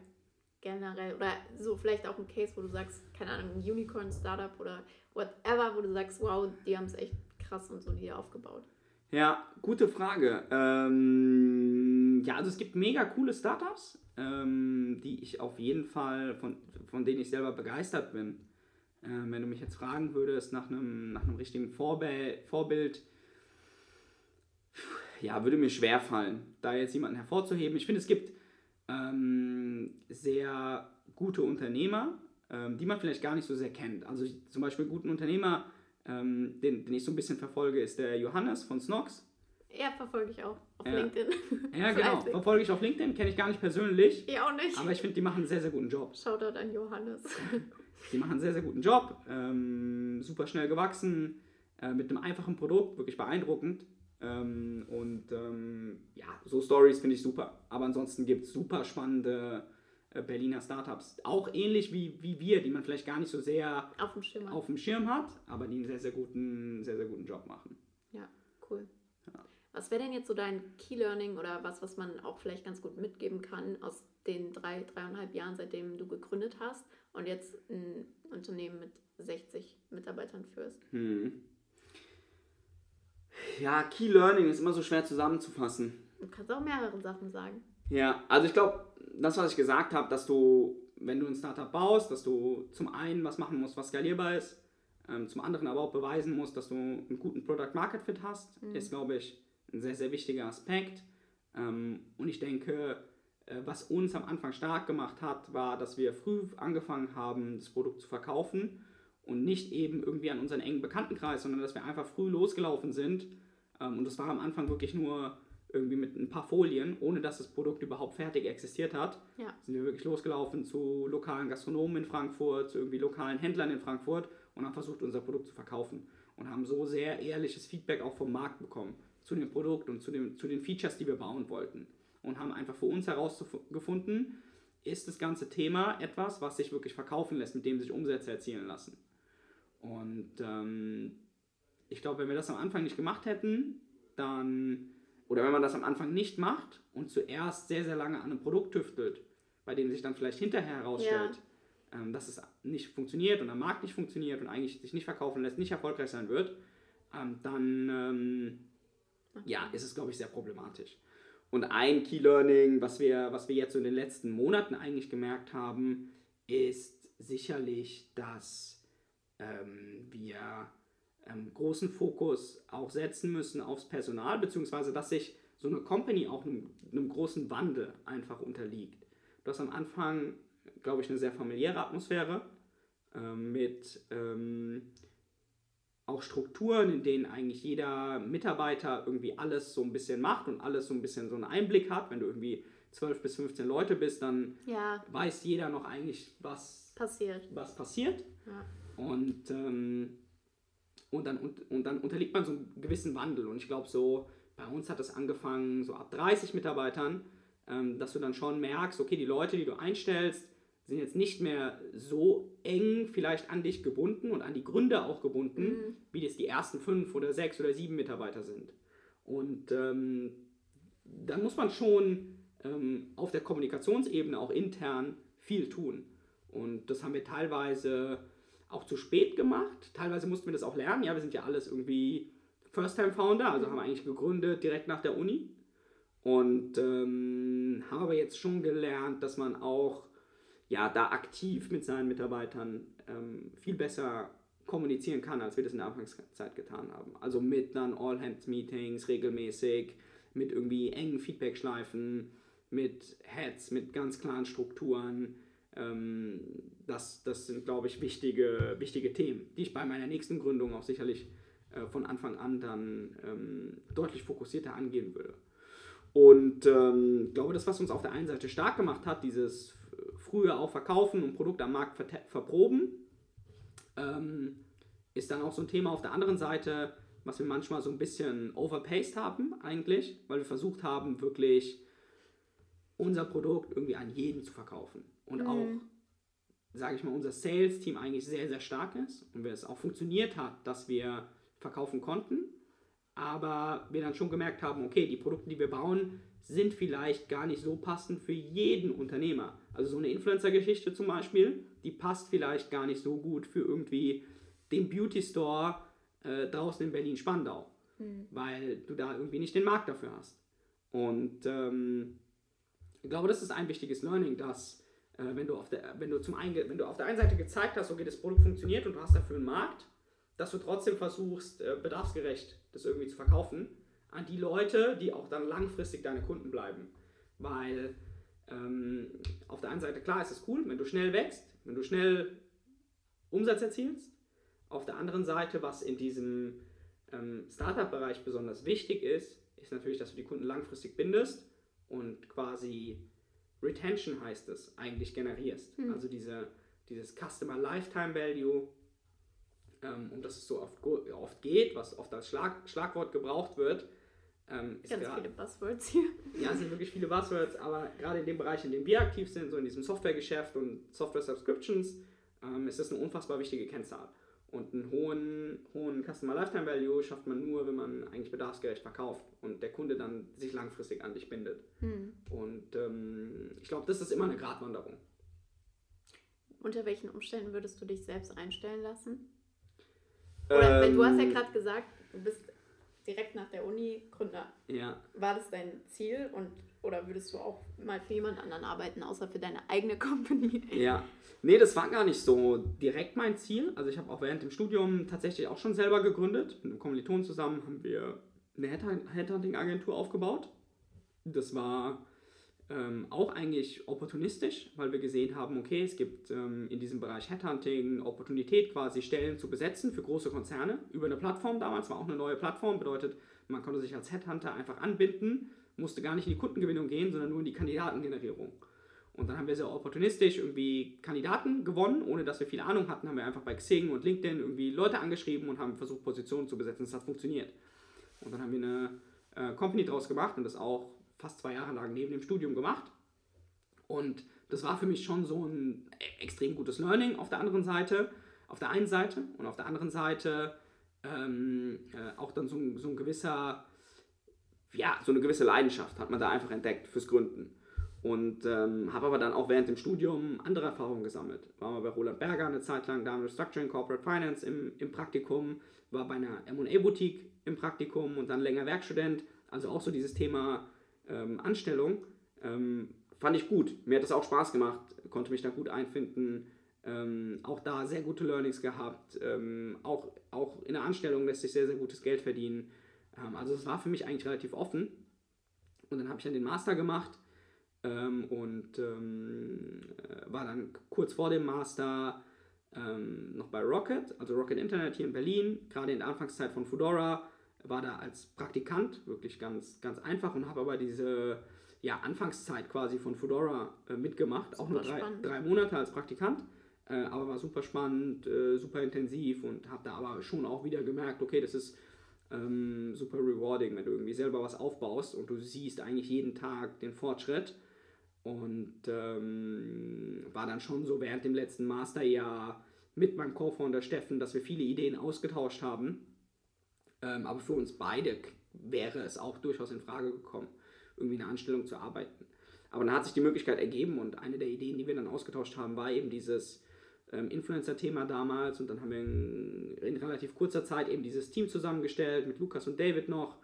generell oder so vielleicht auch ein Case, wo du sagst, keine Ahnung, ein Unicorn-Startup oder whatever, wo du sagst, wow, die haben es echt krass und so die aufgebaut. Ja, gute Frage. Ähm, ja, also es gibt mega coole Startups, ähm, die ich auf jeden Fall, von, von denen ich selber begeistert bin. Ähm, wenn du mich jetzt fragen würdest nach einem, nach einem richtigen Vorbe- Vorbild, ja, würde mir schwer fallen, da jetzt jemanden hervorzuheben. Ich finde, es gibt ähm, sehr gute Unternehmer, ähm, die man vielleicht gar nicht so sehr kennt. Also ich, zum Beispiel einen guten Unternehmer, ähm, den, den ich so ein bisschen verfolge, ist der Johannes von Snox. Ja, verfolge ich auch auf äh, LinkedIn. Ja, genau. Verfolge ich auf LinkedIn, kenne ich gar nicht persönlich. Ich auch nicht. Aber ich finde, die machen einen sehr, sehr guten Job. Shoutout an Johannes. Die machen einen sehr, sehr guten Job. Ähm, super schnell gewachsen, äh, mit einem einfachen Produkt, wirklich beeindruckend. Ähm, und ähm, ja, so Stories finde ich super. Aber ansonsten gibt es super spannende äh, Berliner Startups. Auch ähnlich wie, wie wir, die man vielleicht gar nicht so sehr auf dem Schirm, auf dem Schirm hat, aber die einen sehr, sehr guten, sehr, sehr guten Job machen. Ja, cool. Ja. Was wäre denn jetzt so dein Key Learning oder was, was man auch vielleicht ganz gut mitgeben kann aus den drei, dreieinhalb Jahren, seitdem du gegründet hast und jetzt ein Unternehmen mit sechzig Mitarbeitern führst? Hm. Ja, Key Learning ist immer so schwer zusammenzufassen. Du kannst auch mehrere Sachen sagen. Ja, also ich glaube, das, was ich gesagt habe, dass du, wenn du ein Startup baust, dass du zum einen was machen musst, was skalierbar ist, ähm, zum anderen aber auch beweisen musst, dass du einen guten Product-Market-Fit hast, mhm. ist, glaube ich, ein sehr, sehr wichtiger Aspekt. Ähm, und ich denke, äh, was uns am Anfang stark gemacht hat, war, dass wir früh angefangen haben, das Produkt zu verkaufen. Und nicht eben irgendwie an unseren engen Bekanntenkreis, sondern dass wir einfach früh losgelaufen sind. Und das war am Anfang wirklich nur irgendwie mit ein paar Folien, ohne dass das Produkt überhaupt fertig existiert hat, ja. sind wir wirklich losgelaufen zu lokalen Gastronomen in Frankfurt, zu irgendwie lokalen Händlern in Frankfurt und haben versucht, unser Produkt zu verkaufen und haben so sehr ehrliches Feedback auch vom Markt bekommen zu dem Produkt und zu, dem, zu den Features, die wir bauen wollten. Und haben einfach für uns herausgefunden, ist das ganze Thema etwas, was sich wirklich verkaufen lässt, mit dem sich Umsätze erzielen lassen. Und ähm, ich glaube, wenn wir das am Anfang nicht gemacht hätten, dann, oder wenn man das am Anfang nicht macht und zuerst sehr, sehr lange an einem Produkt tüftelt, bei dem sich dann vielleicht hinterher herausstellt, ja. ähm, dass es nicht funktioniert und am Markt nicht funktioniert und eigentlich sich nicht verkaufen lässt, nicht erfolgreich sein wird, ähm, dann ähm, ja, ist es, glaube ich, sehr problematisch. Und ein Key-Learning, was wir, was wir jetzt so in den letzten Monaten eigentlich gemerkt haben, ist sicherlich, dass ähm, wir ähm, großen Fokus auch setzen müssen aufs Personal, beziehungsweise dass sich so eine Company auch einem, einem großen Wandel einfach unterliegt. Du hast am Anfang, glaube ich, eine sehr familiäre Atmosphäre ähm, mit ähm, auch Strukturen, in denen eigentlich jeder Mitarbeiter irgendwie alles so ein bisschen macht und alles so ein bisschen so einen Einblick hat. Wenn du irgendwie zwölf bis fünfzehn Leute bist, dann ja. weiß jeder noch eigentlich, was passiert. Was passiert. Ja. Und, ähm, und, dann, und, und dann unterliegt man so einem gewissen Wandel. Und ich glaube, so bei uns hat es angefangen, so ab dreißig Mitarbeitern, ähm, dass du dann schon merkst, okay, die Leute, die du einstellst, sind jetzt nicht mehr so eng vielleicht an dich gebunden und an die Gründer auch gebunden, mhm. wie das die ersten fünf oder sechs oder sieben Mitarbeiter sind. Und ähm, dann muss man schon ähm, auf der Kommunikationsebene auch intern viel tun. Und das haben wir teilweise auch zu spät gemacht. Teilweise mussten wir das auch lernen. Ja, wir sind ja alles irgendwie First-Time-Founder, also mhm. haben eigentlich gegründet direkt nach der Uni. Und ähm, haben aber jetzt schon gelernt, dass man auch ja, da aktiv mit seinen Mitarbeitern ähm, viel besser kommunizieren kann, als wir das in der Anfangszeit getan haben. Also mit dann All-Hands-Meetings regelmäßig, mit irgendwie engen Feedback-Schleifen, mit Heads, mit ganz klaren Strukturen. Ähm, das, das sind, glaube ich, wichtige, wichtige Themen, die ich bei meiner nächsten Gründung auch sicherlich äh, von Anfang an dann ähm, deutlich fokussierter angehen würde. Und ähm, ich glaube, das, was uns auf der einen Seite stark gemacht hat, dieses früher auch verkaufen und Produkte am Markt ver- verproben, ähm, ist dann auch so ein Thema auf der anderen Seite, was wir manchmal so ein bisschen overpaced haben eigentlich, weil wir versucht haben, wirklich unser Produkt irgendwie an jeden zu verkaufen und mhm. auch, sage ich mal, unser Sales-Team eigentlich sehr, sehr stark ist und es auch funktioniert hat, dass wir verkaufen konnten, aber wir dann schon gemerkt haben, okay, die Produkte, die wir bauen, sind vielleicht gar nicht so passend für jeden Unternehmer. Also so eine Influencer-Geschichte zum Beispiel, die passt vielleicht gar nicht so gut für irgendwie den Beauty-Store äh, draußen in Berlin-Spandau, mhm. weil du da irgendwie nicht den Markt dafür hast. Und ähm, ich glaube, das ist ein wichtiges Learning, dass äh, wenn, du auf der, wenn, du zum einen, wenn du auf der einen Seite gezeigt hast, okay, das Produkt funktioniert und du hast dafür einen Markt, dass du trotzdem versuchst, äh, bedarfsgerecht das irgendwie zu verkaufen an die Leute, die auch dann langfristig deine Kunden bleiben. Weil ähm, auf der einen Seite, klar, ist es cool, wenn du schnell wächst, wenn du schnell Umsatz erzielst. Auf der anderen Seite, was in diesem ähm, Startup-Bereich besonders wichtig ist, ist natürlich, dass du die Kunden langfristig bindest und quasi Retention heißt es, eigentlich generierst. Mhm. Also diese, dieses Customer Lifetime Value, ähm, um das es so oft, oft geht, was oft als Schlag, Schlagwort gebraucht wird. Ähm, ist Ganz grad, viele Buzzwords hier. Ja, es sind wirklich viele Buzzwords, aber gerade in dem Bereich, in dem wir aktiv sind, so in diesem Softwaregeschäft und Software-Subscriptions, ähm, ist das eine unfassbar wichtige Kennzahl. Und einen hohen, hohen Customer-Lifetime-Value schafft man nur, wenn man eigentlich bedarfsgerecht verkauft und der Kunde dann sich langfristig an dich bindet. Hm. Und ähm, ich glaube, das ist immer eine Gratwanderung. Unter welchen Umständen würdest du dich selbst einstellen lassen? Oder, ähm, du hast ja gerade gesagt, du bist direkt nach der Uni Gründer. Ja. War das dein Ziel und oder würdest du auch mal für jemand anderen arbeiten, außer für deine eigene Company? Ja, nee, das war gar nicht so direkt mein Ziel. Also ich habe auch während dem Studium tatsächlich auch schon selber gegründet. Mit einem Kommilitonen zusammen haben wir eine Headhunting-Agentur aufgebaut. Das war ähm, auch eigentlich opportunistisch, weil wir gesehen haben, okay, es gibt ähm, in diesem Bereich Headhunting Opportunität, quasi Stellen zu besetzen für große Konzerne über eine Plattform. Damals war auch eine neue Plattform, bedeutet, man konnte sich als Headhunter einfach anbinden musste gar nicht in die Kundengewinnung gehen, sondern nur in die Kandidatengenerierung. Und dann haben wir sehr opportunistisch irgendwie Kandidaten gewonnen, ohne dass wir viel Ahnung hatten, haben wir einfach bei Xing und LinkedIn irgendwie Leute angeschrieben und haben versucht, Positionen zu besetzen. Das hat funktioniert. Und dann haben wir eine äh, Company draus gemacht und das auch fast zwei Jahre lang neben dem Studium gemacht. Und das war für mich schon so ein extrem gutes Learning auf der anderen Seite, auf der einen Seite und auf der anderen Seite ähm, äh, auch dann so ein, so ein gewisser, ja, so eine gewisse Leidenschaft hat man da einfach entdeckt fürs Gründen. Und ähm, habe aber dann auch während dem Studium andere Erfahrungen gesammelt. War mal bei Roland Berger eine Zeit lang, da im Restructuring Corporate Finance im, im Praktikum, war bei einer M und A Boutique im Praktikum und dann länger Werkstudent. Also auch so dieses Thema ähm, Anstellung ähm, fand ich gut. Mir hat das auch Spaß gemacht, konnte mich da gut einfinden. Ähm, auch da sehr gute Learnings gehabt. Ähm, auch, auch in der Anstellung lässt sich sehr, sehr gutes Geld verdienen. Ähm, also es war für mich eigentlich relativ offen. Und dann habe ich dann den Master gemacht. Und ähm, war dann kurz vor dem Master ähm, noch bei Rocket, also Rocket Internet hier in Berlin, gerade in der Anfangszeit von Fudora, war da als Praktikant, wirklich ganz, ganz einfach und habe aber diese ja, Anfangszeit quasi von Fudora äh, mitgemacht, auch nur drei, drei Monate als Praktikant, äh, aber war super spannend, äh, super intensiv und habe da aber schon auch wieder gemerkt, okay, das ist ähm, super rewarding, wenn du irgendwie selber was aufbaust und du siehst eigentlich jeden Tag den Fortschritt. Und ähm, war dann schon so während dem letzten Masterjahr mit meinem Co-Founder Steffen, dass wir viele Ideen ausgetauscht haben. Ähm, aber für uns beide wäre es auch durchaus in Frage gekommen, irgendwie eine Anstellung zu arbeiten. Aber dann hat sich die Möglichkeit ergeben und eine der Ideen, die wir dann ausgetauscht haben, war eben dieses ähm, Influencer-Thema damals. Und dann haben wir in, in relativ kurzer Zeit eben dieses Team zusammengestellt mit Lukas und David noch.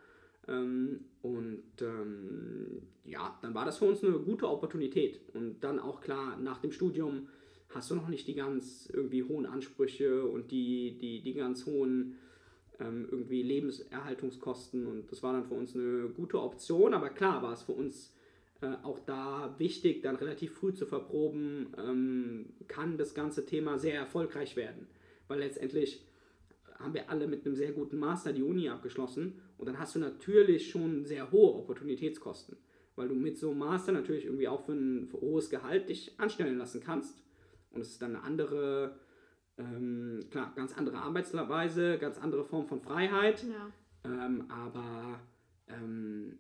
Ähm, und ähm, ja, dann war das für uns eine gute Opportunität und dann auch klar, nach dem Studium hast du noch nicht die ganz irgendwie hohen Ansprüche und die, die, die ganz hohen ähm, irgendwie Lebenserhaltungskosten und das war dann für uns eine gute Option, aber klar war es für uns äh, auch da wichtig, dann relativ früh zu verproben, ähm, kann das ganze Thema sehr erfolgreich werden, weil letztendlich haben wir alle mit einem sehr guten Master die Uni abgeschlossen und dann hast du natürlich schon sehr hohe Opportunitätskosten, weil du mit so einem Master natürlich irgendwie auch für ein, für ein hohes Gehalt dich anstellen lassen kannst und es ist dann eine andere, ähm, klar, ganz andere Arbeitsweise, ganz andere Form von Freiheit, ja. ähm, aber ähm,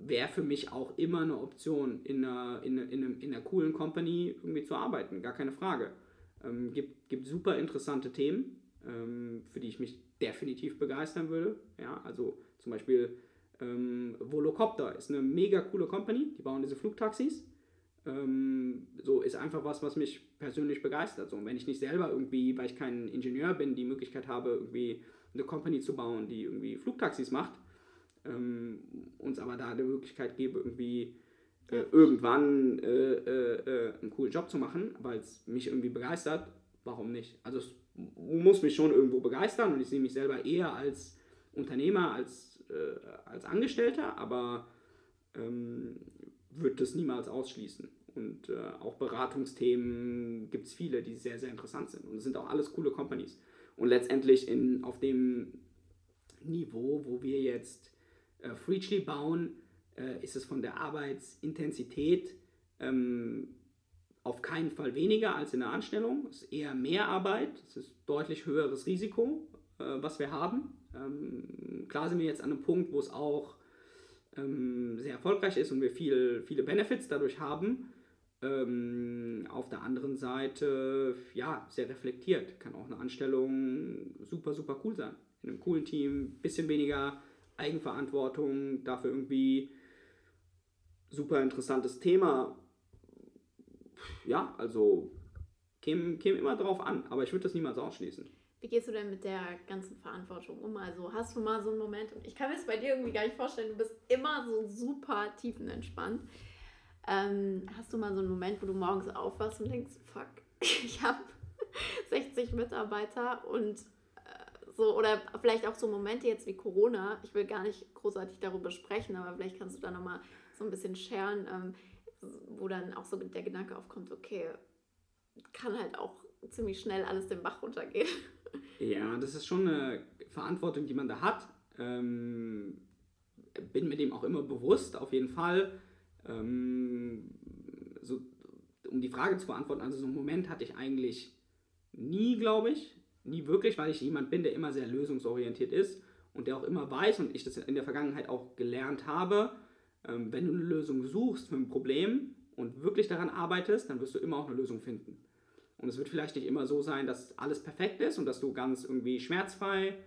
wäre für mich auch immer eine Option, in einer, in, einer, in, einer, in einer coolen Company irgendwie zu arbeiten, gar keine Frage. Ähm, gibt, gibt super interessante Themen, für die ich mich definitiv begeistern würde. Ja, also zum Beispiel ähm, Volocopter ist eine mega coole Company, die bauen diese Flugtaxis. Ähm, so ist einfach was, was mich persönlich begeistert. So, und wenn ich nicht selber irgendwie, weil ich kein Ingenieur bin, die Möglichkeit habe, irgendwie eine Company zu bauen, die irgendwie Flugtaxis macht, ähm, uns aber da eine Möglichkeit gebe, irgendwie äh, irgendwann äh, äh, äh, einen coolen Job zu machen, weil es mich irgendwie begeistert, warum nicht? Also es muss mich schon irgendwo begeistern und ich sehe mich selber eher als Unternehmer, als, äh, als Angestellter, aber ähm, würde das niemals ausschließen. Und äh, auch Beratungsthemen gibt es viele, die sehr, sehr interessant sind. Und es sind auch alles coole Companies. Und letztendlich in, auf dem Niveau, wo wir jetzt äh, Freachly bauen, äh, ist es von der Arbeitsintensität ähm, auf keinen Fall weniger als in der Anstellung. Es ist eher mehr Arbeit, es ist deutlich höheres Risiko, äh, was wir haben. Ähm, klar sind wir jetzt an einem Punkt, wo es auch ähm, sehr erfolgreich ist und wir viel, viele Benefits dadurch haben. Ähm, auf der anderen Seite, ja, sehr reflektiert. Kann auch eine Anstellung super, super cool sein. In einem coolen Team, bisschen weniger Eigenverantwortung, dafür irgendwie super interessantes Thema. Ja, also käme, käme immer drauf an, aber ich würde das niemals ausschließen. Wie gehst du denn mit der ganzen Verantwortung um? Also hast du mal so einen Moment, ich kann mir das bei dir irgendwie gar nicht vorstellen, du bist immer so super tiefenentspannt. Ähm, hast du mal so einen Moment, wo du morgens aufwachst und denkst, fuck, ich habe sechzig Mitarbeiter und äh, so, oder vielleicht auch so Momente jetzt wie Corona, ich will gar nicht großartig darüber sprechen, aber vielleicht kannst du da nochmal so ein bisschen scheren, ähm, wo dann auch so der Gedanke aufkommt, okay, kann halt auch ziemlich schnell alles den Bach runtergehen. Ja, das ist schon eine Verantwortung, die man da hat. Ähm, bin mir dem auch immer bewusst, auf jeden Fall. Ähm, so, um die Frage zu beantworten, also so einen Moment hatte ich eigentlich nie, glaube ich, nie wirklich, weil ich jemand bin, der immer sehr lösungsorientiert ist und der auch immer weiß, und ich das in der Vergangenheit auch gelernt habe, ähm, wenn du eine Lösung suchst für ein Problem und wirklich daran arbeitest, dann wirst du immer auch eine Lösung finden. Und es wird vielleicht nicht immer so sein, dass alles perfekt ist und dass du ganz irgendwie schmerzfrei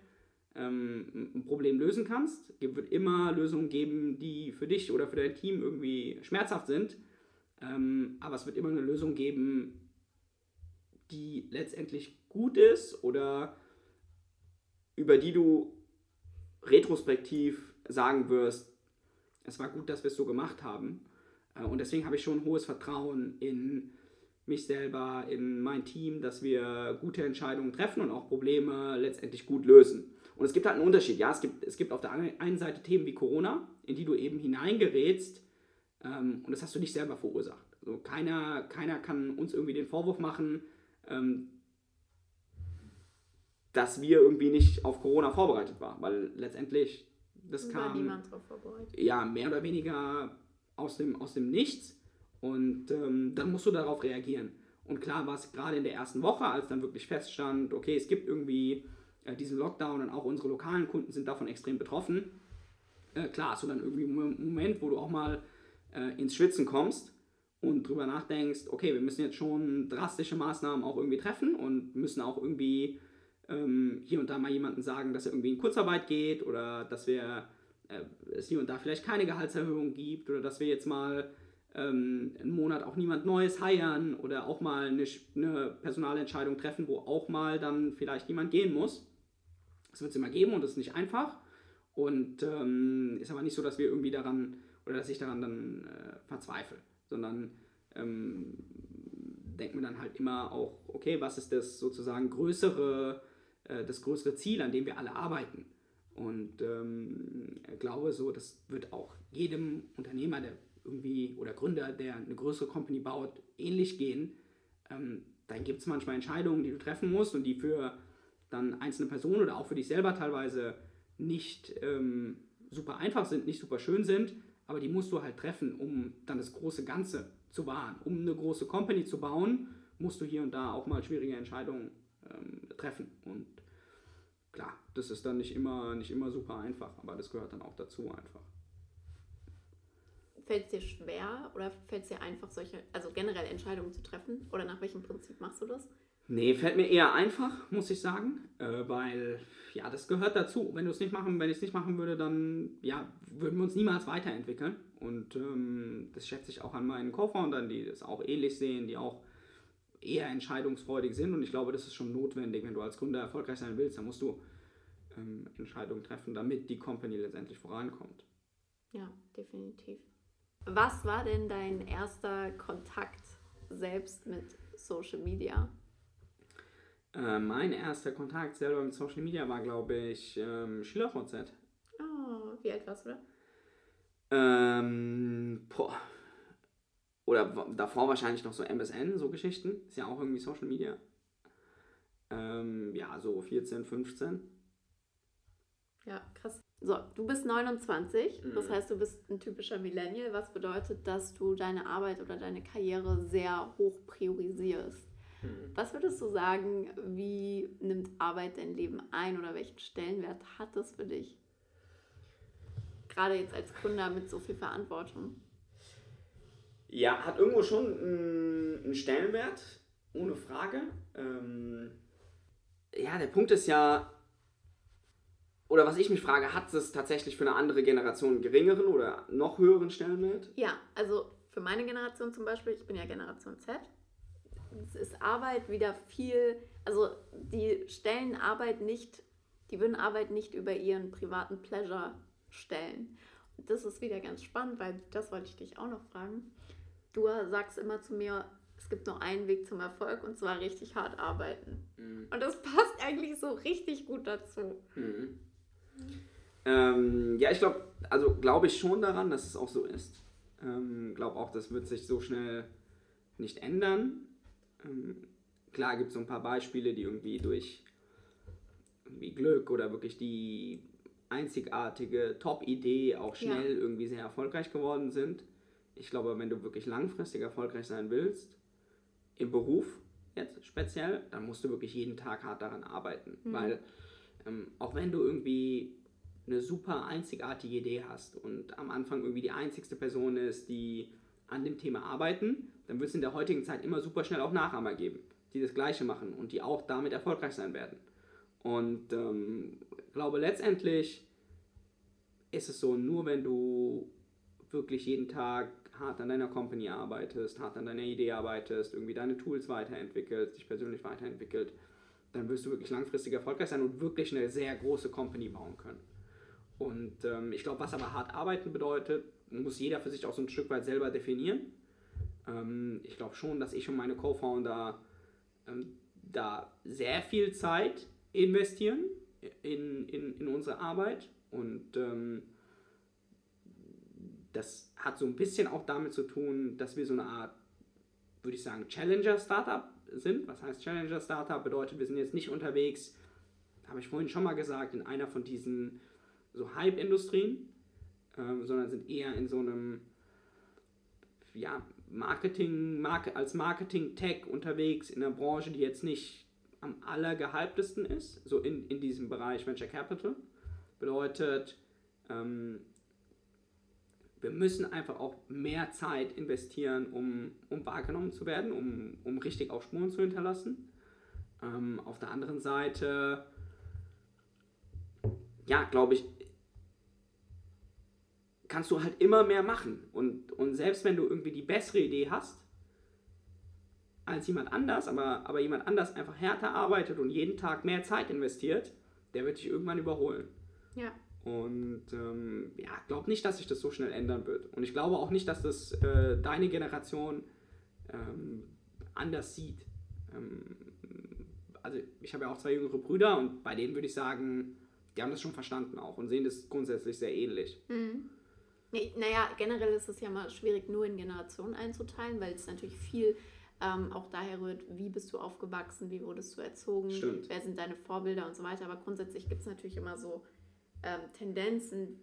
ähm, ein Problem lösen kannst. Es wird immer Lösungen geben, die für dich oder für dein Team irgendwie schmerzhaft sind. Ähm, aber es wird immer eine Lösung geben, die letztendlich gut ist oder über die du retrospektiv sagen wirst, es war gut, dass wir es so gemacht haben. Äh, und deswegen habe ich schon ein hohes Vertrauen in mich selber, in mein Team, dass wir gute Entscheidungen treffen und auch Probleme letztendlich gut lösen. Und es gibt halt einen Unterschied. Ja, es gibt, es gibt auf der einen Seite Themen wie Corona, in die du eben hineingerätst, ähm, und das hast du nicht selber verursacht. Also keiner, keiner kann uns irgendwie den Vorwurf machen, ähm, dass wir irgendwie nicht auf Corona vorbereitet waren, weil letztendlich das kam... War niemand drauf vorbereitet. Ja, mehr oder weniger aus dem, aus dem Nichts. Und ähm, dann musst du darauf reagieren. Und klar war es gerade in der ersten Woche, als dann wirklich feststand, okay, es gibt irgendwie äh, diesen Lockdown und auch unsere lokalen Kunden sind davon extrem betroffen. Äh, klar hast du dann irgendwie einen Moment, wo du auch mal äh, ins Schwitzen kommst und drüber nachdenkst, okay, wir müssen jetzt schon drastische Maßnahmen auch irgendwie treffen und müssen auch irgendwie ähm, hier und da mal jemandem sagen, dass er irgendwie in Kurzarbeit geht oder dass wir, äh, es hier und da vielleicht keine Gehaltserhöhung gibt oder dass wir jetzt mal ähm, einen Monat auch niemand Neues heiern oder auch mal eine, eine Personalentscheidung treffen, wo auch mal dann vielleicht jemand gehen muss. Das wird es immer geben und das ist nicht einfach. Und ähm, ist aber nicht so, dass wir irgendwie daran oder dass ich daran dann äh, verzweifle, sondern ähm, denken wir dann halt immer auch, okay, was ist das sozusagen größere, äh, das größere Ziel, an dem wir alle arbeiten? Und ähm, ich glaube so, das wird auch jedem Unternehmer, der irgendwie oder Gründer, der eine größere Company baut, ähnlich gehen. Ähm, dann gibt es manchmal Entscheidungen, die du treffen musst und die für dann einzelne Personen oder auch für dich selber teilweise nicht ähm, super einfach sind, nicht super schön sind, aber die musst du halt treffen, um dann das große Ganze zu wahren. Um eine große Company zu bauen, musst du hier und da auch mal schwierige Entscheidungen ähm, treffen. Und klar, das ist dann nicht immer, nicht immer super einfach, aber das gehört dann auch dazu einfach. Fällt es dir schwer oder fällt es dir einfach, solche, also generell Entscheidungen zu treffen? Oder nach welchem Prinzip machst du das? Nee, fällt mir eher einfach, muss ich sagen, äh, weil, ja, das gehört dazu. Wenn du es nicht machen, wenn ich es nicht machen würde, dann, ja, würden wir uns niemals weiterentwickeln. Und ähm, das schätze ich auch an meinen Co-Foundern, die das auch ähnlich sehen, die auch eher entscheidungsfreudig sind. Und ich glaube, das ist schon notwendig, wenn du als Gründer erfolgreich sein willst, dann musst du ähm, Entscheidungen treffen, damit die Company letztendlich vorankommt. Ja, definitiv. Was war denn dein erster Kontakt selbst mit Social Media? Äh, mein erster Kontakt selber mit Social Media war, glaube ich, ähm, Schüler V Z. Oh, wie alt warst du da? Ähm, boah. Oder w- davor wahrscheinlich noch so M S N, so Geschichten. Ist ja auch irgendwie Social Media. Ähm, ja, so vierzehn, fünfzehn. Ja, krass. So, du bist neunundzwanzig, das heißt, du bist ein typischer Millennial, was bedeutet, dass du deine Arbeit oder deine Karriere sehr hoch priorisierst. Mhm. Was würdest du sagen, wie nimmt Arbeit dein Leben ein oder welchen Stellenwert hat das für dich? Gerade jetzt als Gründer mit so viel Verantwortung. Ja, hat irgendwo schon einen Stellenwert, ohne Frage. Ähm, ja, der Punkt ist ja, oder was ich mich frage, hat es tatsächlich für eine andere Generation einen geringeren oder noch höheren Stellenwert? Ja, also für meine Generation zum Beispiel, ich bin ja Generation Z, es ist Arbeit wieder viel, also die stellen Arbeit nicht, die würden Arbeit nicht über ihren privaten Pleasure stellen. Und das ist wieder ganz spannend, weil das wollte ich dich auch noch fragen. Du sagst immer zu mir, es gibt nur einen Weg zum Erfolg und zwar richtig hart arbeiten. Mhm. Und das passt eigentlich so richtig gut dazu. Mhm. Ähm, ja, ich glaube, also glaube ich schon daran, dass es auch so ist. Ich ähm, glaube auch, das wird sich so schnell nicht ändern. Ähm, klar gibt es so ein paar Beispiele, die irgendwie durch irgendwie Glück oder wirklich die einzigartige Top-Idee auch schnell ja. irgendwie sehr erfolgreich geworden sind. Ich glaube, wenn du wirklich langfristig erfolgreich sein willst, im Beruf jetzt speziell, dann musst du wirklich jeden Tag hart daran arbeiten. Mhm. Weil ähm, auch wenn du irgendwie eine super einzigartige Idee hast und am Anfang irgendwie die einzigste Person ist, die an dem Thema arbeiten, dann wird es in der heutigen Zeit immer super schnell auch Nachahmer geben, die das Gleiche machen und die auch damit erfolgreich sein werden. Und ähm, ich glaube, letztendlich ist es so, nur wenn du wirklich jeden Tag hart an deiner Company arbeitest, hart an deiner Idee arbeitest, irgendwie deine Tools weiterentwickelst, dich persönlich weiterentwickelt, dann wirst du wirklich langfristig erfolgreich sein und wirklich eine sehr große Company bauen können. Und ähm, ich glaube, was aber hart arbeiten bedeutet, muss jeder für sich auch so ein Stück weit selber definieren. Ähm, ich glaube schon, dass ich und meine Co-Founder ähm, da sehr viel Zeit investieren in, in, in unsere Arbeit. Und ähm, das hat so ein bisschen auch damit zu tun, dass wir so eine Art, würde ich sagen, Challenger-Startup sind. Was heißt Challenger-Startup? Bedeutet, wir sind jetzt nicht unterwegs, habe ich vorhin schon mal gesagt, in einer von diesen so Hype-Industrien, ähm, sondern sind eher in so einem ja, Marketing, Marke, als Marketing-Tech unterwegs, in einer Branche, die jetzt nicht am allergehyptesten ist, so in, in diesem Bereich Venture Capital. Bedeutet, ähm, wir müssen einfach auch mehr Zeit investieren, um, um wahrgenommen zu werden, um, um richtig auch Spuren zu hinterlassen. Ähm, auf der anderen Seite, ja, glaube ich, kannst du halt immer mehr machen. Und, und selbst wenn du irgendwie die bessere Idee hast als jemand anders, aber, aber jemand anders einfach härter arbeitet und jeden Tag mehr Zeit investiert, der wird dich irgendwann überholen. Ja. Und ähm, ja, glaub nicht, dass sich das so schnell ändern wird. Und ich glaube auch nicht, dass das äh, deine Generation ähm, anders sieht. Ähm, also ich habe ja auch zwei jüngere Brüder und bei denen würde ich sagen, die haben das schon verstanden auch und sehen das grundsätzlich sehr ähnlich. Mhm. Naja, generell ist es ja mal schwierig, nur in Generationen einzuteilen, weil es natürlich viel Ähm, auch daher rührt, wie bist du aufgewachsen, wie wurdest du erzogen, Stimmt. wer sind deine Vorbilder und so weiter. Aber grundsätzlich gibt es natürlich immer so ähm, Tendenzen,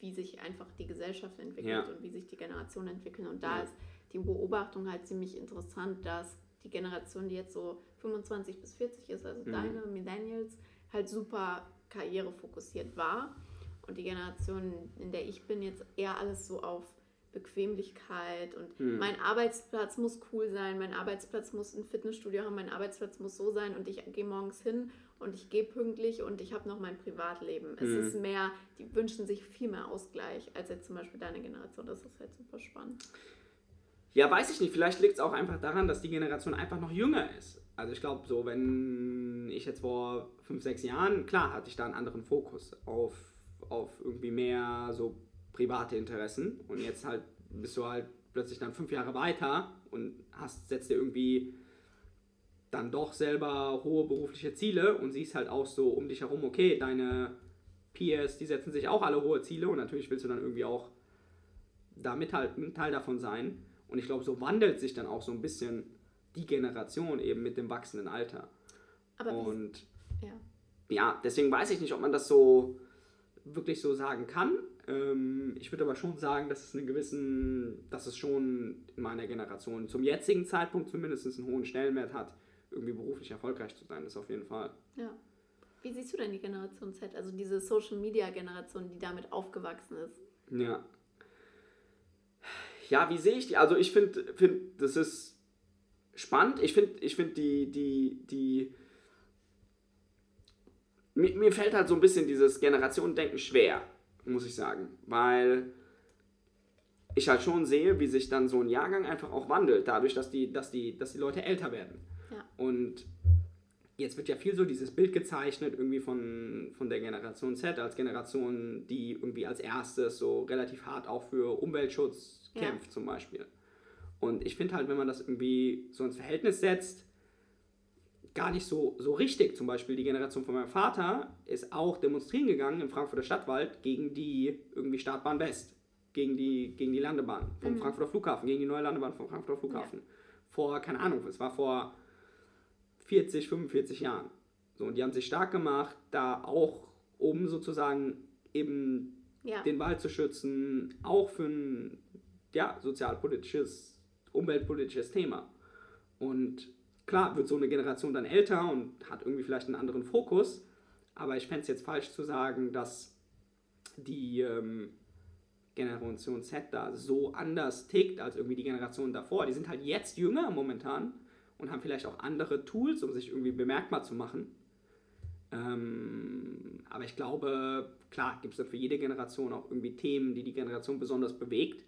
wie sich einfach die Gesellschaft entwickelt ja. und wie sich die Generationen entwickeln. Und da ja. ist die Beobachtung halt ziemlich interessant, dass die Generation, die jetzt so fünfundzwanzig bis vierzig ist, also mhm. deine Millennials, halt super karrierefokussiert war. Und die Generation, in der ich bin, jetzt eher alles so auf Bequemlichkeit und hm. mein Arbeitsplatz muss cool sein, mein Arbeitsplatz muss ein Fitnessstudio haben, mein Arbeitsplatz muss so sein und ich gehe morgens hin und ich gehe pünktlich und ich habe noch mein Privatleben. Hm. Es ist mehr, die wünschen sich viel mehr Ausgleich als jetzt zum Beispiel deine Generation. Das ist halt super spannend. Ja, weiß ich nicht. Vielleicht liegt es auch einfach daran, dass die Generation einfach noch jünger ist. Also ich glaube so, wenn ich jetzt vor fünf, sechs Jahren, klar hatte ich da einen anderen Fokus auf, auf irgendwie mehr so private Interessen und jetzt halt bist du halt plötzlich dann fünf Jahre weiter und hast, setzt dir irgendwie dann doch selber hohe berufliche Ziele und siehst halt auch so um dich herum, okay, deine Peers, die setzen sich auch alle hohe Ziele und natürlich willst du dann irgendwie auch da mithalten, Teil davon sein und ich glaube, so wandelt sich dann auch so ein bisschen die Generation eben mit dem wachsenden Alter. Aber und ja. ja, deswegen weiß ich nicht, ob man das so wirklich so sagen kann. Ich würde aber schon sagen, dass es einen gewissen, dass es schon in meiner Generation zum jetzigen Zeitpunkt zumindest einen hohen Stellenwert hat, irgendwie beruflich erfolgreich zu sein, das auf jeden Fall. Ja. Wie siehst du denn die Generation Z, also diese Social-Media-Generation, die damit aufgewachsen ist? Ja. Ja, wie sehe ich die? Also ich finde, find, das ist spannend. Ich finde, ich finde die, die, die mir, mir fällt halt so ein bisschen dieses Generationendenken schwer, muss ich sagen, weil ich halt schon sehe, wie sich dann so ein Jahrgang einfach auch wandelt, dadurch, dass die, dass die, dass die Leute älter werden. Ja. Und jetzt wird ja viel so dieses Bild gezeichnet irgendwie von, von der Generation Z als Generation, die irgendwie als erstes so relativ hart auch für Umweltschutz ja. kämpft zum Beispiel. Und ich finde halt, wenn man das irgendwie so ins Verhältnis setzt, gar nicht so, so richtig. Zum Beispiel die Generation von meinem Vater ist auch demonstrieren gegangen im Frankfurter Stadtwald gegen die irgendwie Startbahn West, gegen die, gegen die Landebahn vom mhm. Frankfurter Flughafen, gegen die neue Landebahn vom Frankfurter Flughafen. Ja. Vor, keine Ahnung, es war vor vierzig, fünfundvierzig Jahren. So, und die haben sich stark gemacht, da auch um sozusagen eben ja. den Wald zu schützen, auch für ein ja, sozialpolitisches, umweltpolitisches Thema. Und klar wird so eine Generation dann älter und hat irgendwie vielleicht einen anderen Fokus, aber ich fände es jetzt falsch zu sagen, dass die ähm, Generation Z da so anders tickt als irgendwie die Generation davor. Die sind halt jetzt jünger momentan und haben vielleicht auch andere Tools, um sich irgendwie bemerkbar zu machen. Ähm, aber ich glaube, klar, gibt es dann für jede Generation auch irgendwie Themen, die die Generation besonders bewegt.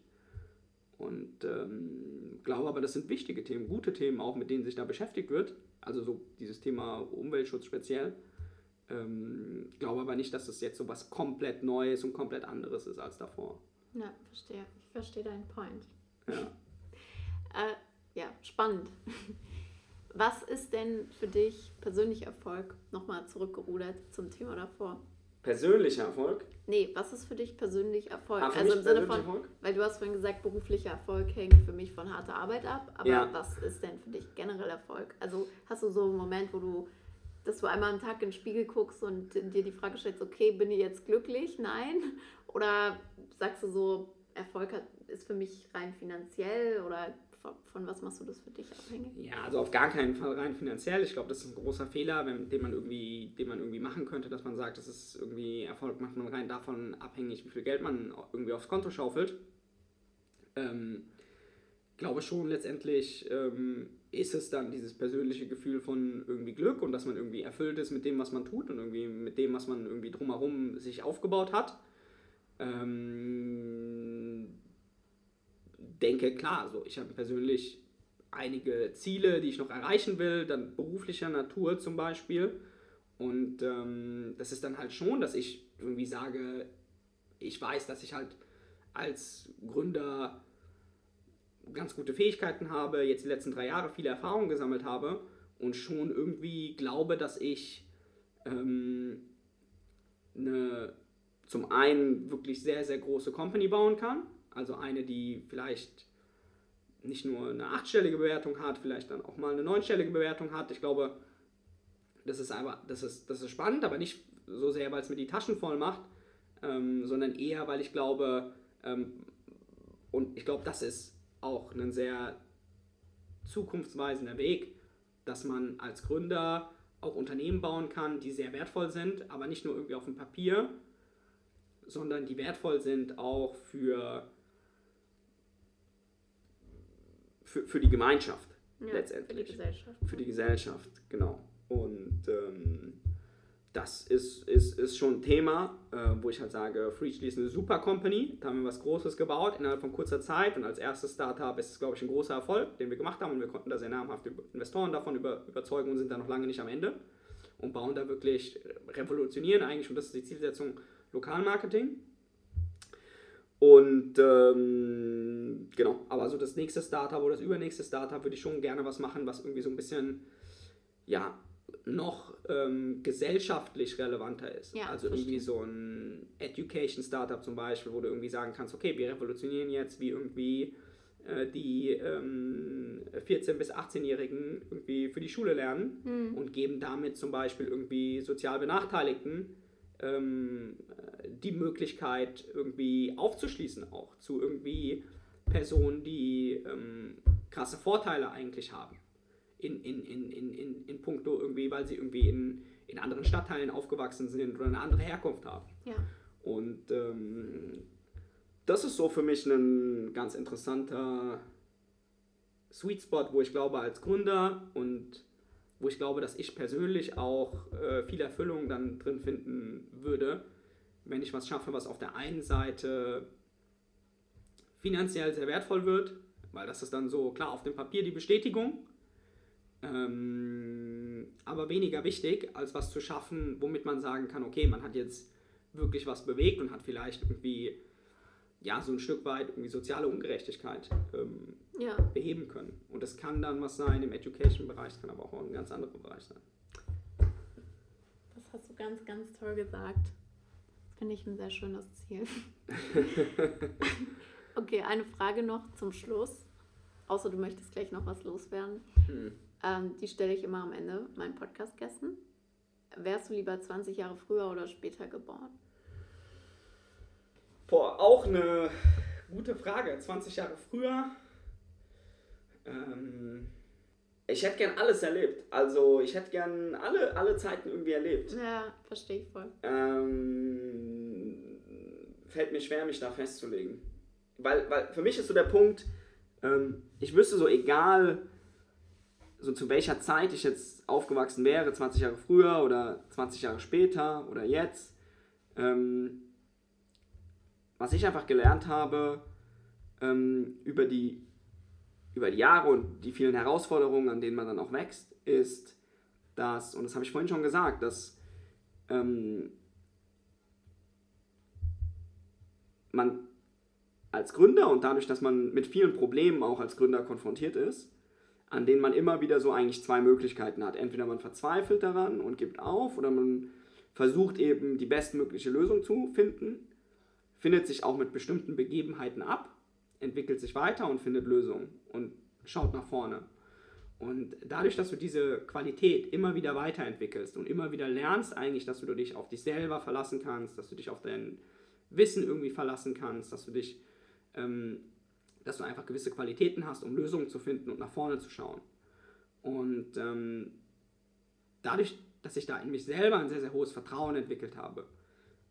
Und ähm, glaube aber, das sind wichtige Themen, gute Themen auch, mit denen sich da beschäftigt wird. Also so dieses Thema Umweltschutz speziell. Ähm, glaube aber nicht, dass das jetzt so was komplett Neues und komplett anderes ist als davor. Ja, verstehe. Ich verstehe deinen Point. Ja, äh, ja spannend. Was ist denn für dich persönlicher Erfolg? Nochmal zurückgerudert zum Thema davor. Persönlicher Erfolg? Nee, was ist für dich persönlich Erfolg? Ah, also im Sinne von, Erfolg? Weil du hast vorhin gesagt, beruflicher Erfolg hängt für mich von harter Arbeit ab. Aber ja. was ist denn für dich generell Erfolg? Also hast du so einen Moment, wo du, dass du einmal am Tag in den Spiegel guckst und dir die Frage stellst, okay, bin ich jetzt glücklich? Nein? Oder sagst du so, Erfolg hat, ist für mich rein finanziell oder von, von was machst du das für dich abhängig? Ja, also auf gar keinen Fall rein finanziell. Ich glaube, das ist ein großer Fehler, wenn, den, man irgendwie, den man irgendwie machen könnte, dass man sagt, das ist irgendwie Erfolg macht man rein davon abhängig, wie viel Geld man irgendwie aufs Konto schaufelt. Ähm, glaube schon letztendlich ähm, ist es dann dieses persönliche Gefühl von irgendwie Glück und dass man irgendwie erfüllt ist mit dem, was man tut und irgendwie mit dem, was man irgendwie drumherum sich aufgebaut hat. Ähm, denke, klar, so ich habe persönlich einige Ziele, die ich noch erreichen will, dann beruflicher Natur zum Beispiel. Und ähm, das ist dann halt schon, dass ich irgendwie sage, ich weiß, dass ich halt als Gründer ganz gute Fähigkeiten habe, jetzt die letzten drei Jahre viele Erfahrungen gesammelt habe und schon irgendwie glaube, dass ich ähm, eine, zum einen wirklich sehr, sehr große Company bauen kann. Also eine, die vielleicht nicht nur eine achtstellige Bewertung hat, vielleicht dann auch mal eine neunstellige Bewertung hat. Ich glaube, das ist, aber, das ist, das ist spannend, aber nicht so sehr, weil es mir die Taschen voll macht, ähm, sondern eher, weil ich glaube, ähm, und ich glaube, das ist auch ein sehr zukunftsweisender Weg, dass man als Gründer auch Unternehmen bauen kann, die sehr wertvoll sind, aber nicht nur irgendwie auf dem Papier, sondern die wertvoll sind auch für, für, für die Gemeinschaft ja, letztendlich. Für die Gesellschaft. Für die Gesellschaft, genau. Und ähm, das ist, ist, ist schon ein Thema, äh, wo ich halt sage, Freachly ist eine super Company, da haben wir was Großes gebaut innerhalb von kurzer Zeit und als erstes Startup ist es, glaube ich, ein großer Erfolg, den wir gemacht haben und wir konnten da sehr namhafte Investoren davon über, überzeugen und sind da noch lange nicht am Ende und bauen da wirklich, revolutionieren eigentlich und das ist die Zielsetzung, Lokalmarketing und ähm, genau, aber so das nächste Startup oder das übernächste Startup würde ich schon gerne was machen, was irgendwie so ein bisschen, ja, noch ähm, gesellschaftlich relevanter ist. Ja, also irgendwie so ein Education-Startup zum Beispiel, wo du irgendwie sagen kannst, okay, wir revolutionieren jetzt, wie irgendwie äh, die ähm, vierzehn- bis achtzehnjährigen irgendwie für die Schule lernen mhm. und geben damit zum Beispiel irgendwie sozial Benachteiligten die Möglichkeit irgendwie aufzuschließen auch zu irgendwie Personen, die ähm, krasse Vorteile eigentlich haben in, in, in, in, in, in puncto irgendwie, weil sie irgendwie in, in anderen Stadtteilen aufgewachsen sind oder eine andere Herkunft haben. Ja. Und ähm, das ist so für mich ein ganz interessanter Sweet Spot, wo ich glaube als Gründer und wo ich glaube, dass ich persönlich auch äh, viel Erfüllung dann drin finden würde, wenn ich was schaffe, was auf der einen Seite finanziell sehr wertvoll wird, weil das ist dann so, klar, auf dem Papier die Bestätigung, ähm, aber weniger wichtig, als was zu schaffen, womit man sagen kann, okay, man hat jetzt wirklich was bewegt und hat vielleicht irgendwie, ja, so ein Stück weit irgendwie soziale Ungerechtigkeit ähm, ja. beheben können. Und das kann dann was sein im Education-Bereich, kann aber auch ein ganz anderer Bereich sein. Das hast du ganz, ganz toll gesagt. Finde ich ein sehr schönes Ziel. Okay, eine Frage noch zum Schluss. Außer du möchtest gleich noch was loswerden. Hm. Ähm, die stelle ich immer am Ende meinen Podcast-Gästen. Wärst du lieber zwanzig Jahre früher oder später geboren? Boah, auch eine gute Frage. zwanzig Jahre früher. Ähm, ich hätte gern alles erlebt. Also ich hätte gern alle, alle Zeiten irgendwie erlebt. Ja, verstehe ich voll. Ähm, fällt mir schwer, mich da festzulegen. Weil, weil für mich ist so der Punkt, ähm, ich wüsste so, egal so zu welcher Zeit ich jetzt aufgewachsen wäre, zwanzig Jahre früher oder zwanzig Jahre später oder jetzt, ähm, was ich einfach gelernt habe ähm, über die über die Jahre und die vielen Herausforderungen, an denen man dann auch wächst, ist, dass, und das habe ich vorhin schon gesagt, dass ähm, man als Gründer und dadurch, dass man mit vielen Problemen auch als Gründer konfrontiert ist, an denen man immer wieder so eigentlich zwei Möglichkeiten hat. Entweder man verzweifelt daran und gibt auf oder man versucht eben die bestmögliche Lösung zu finden, findet sich auch mit bestimmten Begebenheiten ab, entwickelt sich weiter und findet Lösungen und schaut nach vorne. Und dadurch, dass du diese Qualität immer wieder weiterentwickelst und immer wieder lernst eigentlich, dass du dich auf dich selber verlassen kannst, dass du dich auf dein Wissen irgendwie verlassen kannst, dass du dich, ähm, dass du einfach gewisse Qualitäten hast, um Lösungen zu finden und nach vorne zu schauen. Und ähm, dadurch, dass ich da in mich selber ein sehr, sehr hohes Vertrauen entwickelt habe,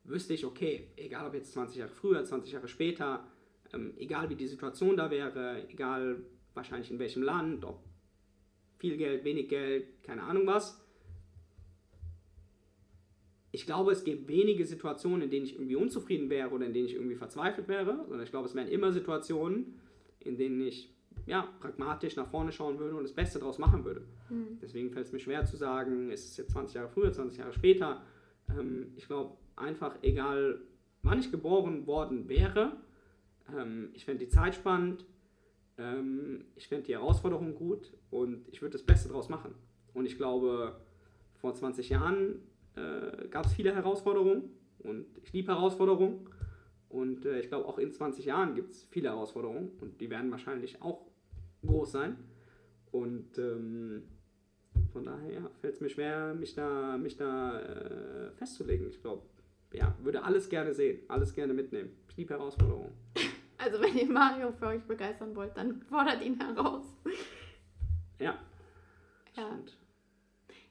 wüsste ich, okay, egal ob jetzt zwanzig Jahre früher, zwanzig Jahre später, Ähm, egal wie die Situation da wäre, egal wahrscheinlich in welchem Land, ob viel Geld, wenig Geld, keine Ahnung was. Ich glaube, es gibt wenige Situationen, in denen ich irgendwie unzufrieden wäre oder in denen ich irgendwie verzweifelt wäre, sondern ich glaube, es wären immer Situationen, in denen ich ja, pragmatisch nach vorne schauen würde und das Beste daraus machen würde. Mhm. Deswegen fällt es mir schwer zu sagen, ist es jetzt zwanzig Jahre früher, zwanzig Jahre später. Ähm, ich glaube einfach, egal wann ich geboren worden wäre, ich fände die Zeit spannend, ich fände die Herausforderung gut und ich würde das Beste draus machen. Und ich glaube, vor zwanzig Jahren äh, gab es viele Herausforderungen und ich liebe Herausforderungen. Und äh, ich glaube, auch in zwanzig Jahren gibt es viele Herausforderungen und die werden wahrscheinlich auch groß sein. Und ähm, von daher ja, fällt es mir schwer, mich da, mich da äh, festzulegen. Ich glaube, ja, würde alles gerne sehen, alles gerne mitnehmen. Ich liebe Herausforderungen. Also wenn ihr Mario für euch begeistern wollt, dann fordert ihn heraus. Ja, ja. Stimmt.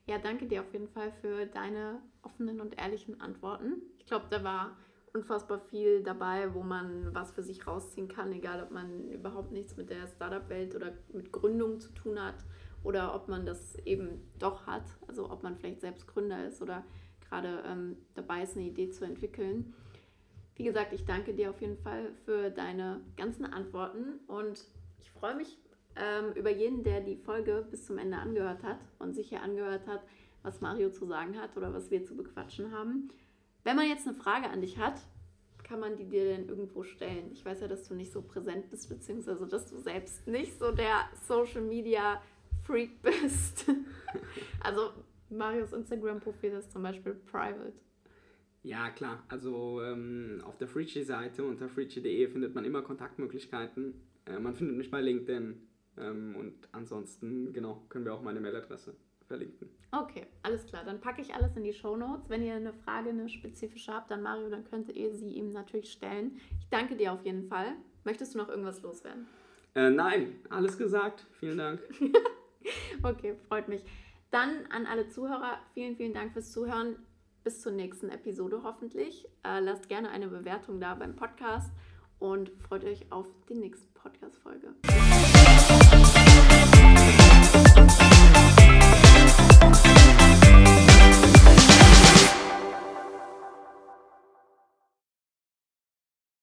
Ja, danke dir auf jeden Fall für deine offenen und ehrlichen Antworten. Ich glaube, da war unfassbar viel dabei, wo man was für sich rausziehen kann, egal ob man überhaupt nichts mit der Startup-Welt oder mit Gründung zu tun hat oder ob man das eben doch hat, also ob man vielleicht selbst Gründer ist oder gerade ähm, dabei ist, eine Idee zu entwickeln. Wie gesagt, ich danke dir auf jeden Fall für deine ganzen Antworten und ich freue mich ähm, über jeden, der die Folge bis zum Ende angehört hat und sich hier angehört hat, was Mario zu sagen hat oder was wir zu bequatschen haben. Wenn man jetzt eine Frage an dich hat, kann man die dir denn irgendwo stellen? Ich weiß ja, dass du nicht so präsent bist, beziehungsweise dass du selbst nicht so der Social Media Freak bist. Also Marios Instagram-Profil ist zum Beispiel private. Ja, klar. Also ähm, auf der Freachly-Seite unter freachly punkt de findet man immer Kontaktmöglichkeiten. Äh, man findet mich bei LinkedIn. Ähm, und ansonsten, genau, können wir auch meine Mailadresse verlinken. Okay, alles klar. Dann packe ich alles in die Shownotes. Wenn ihr eine Frage, eine spezifische habt, dann Mario, dann könntet ihr sie ihm natürlich stellen. Ich danke dir auf jeden Fall. Möchtest du noch irgendwas loswerden? Äh, nein, alles gesagt. Vielen Dank. Okay, freut mich. Dann an alle Zuhörer, vielen, vielen Dank fürs Zuhören. Bis zur nächsten Episode hoffentlich. Äh, lasst gerne eine Bewertung da beim Podcast und freut euch auf die nächste Podcast-Folge.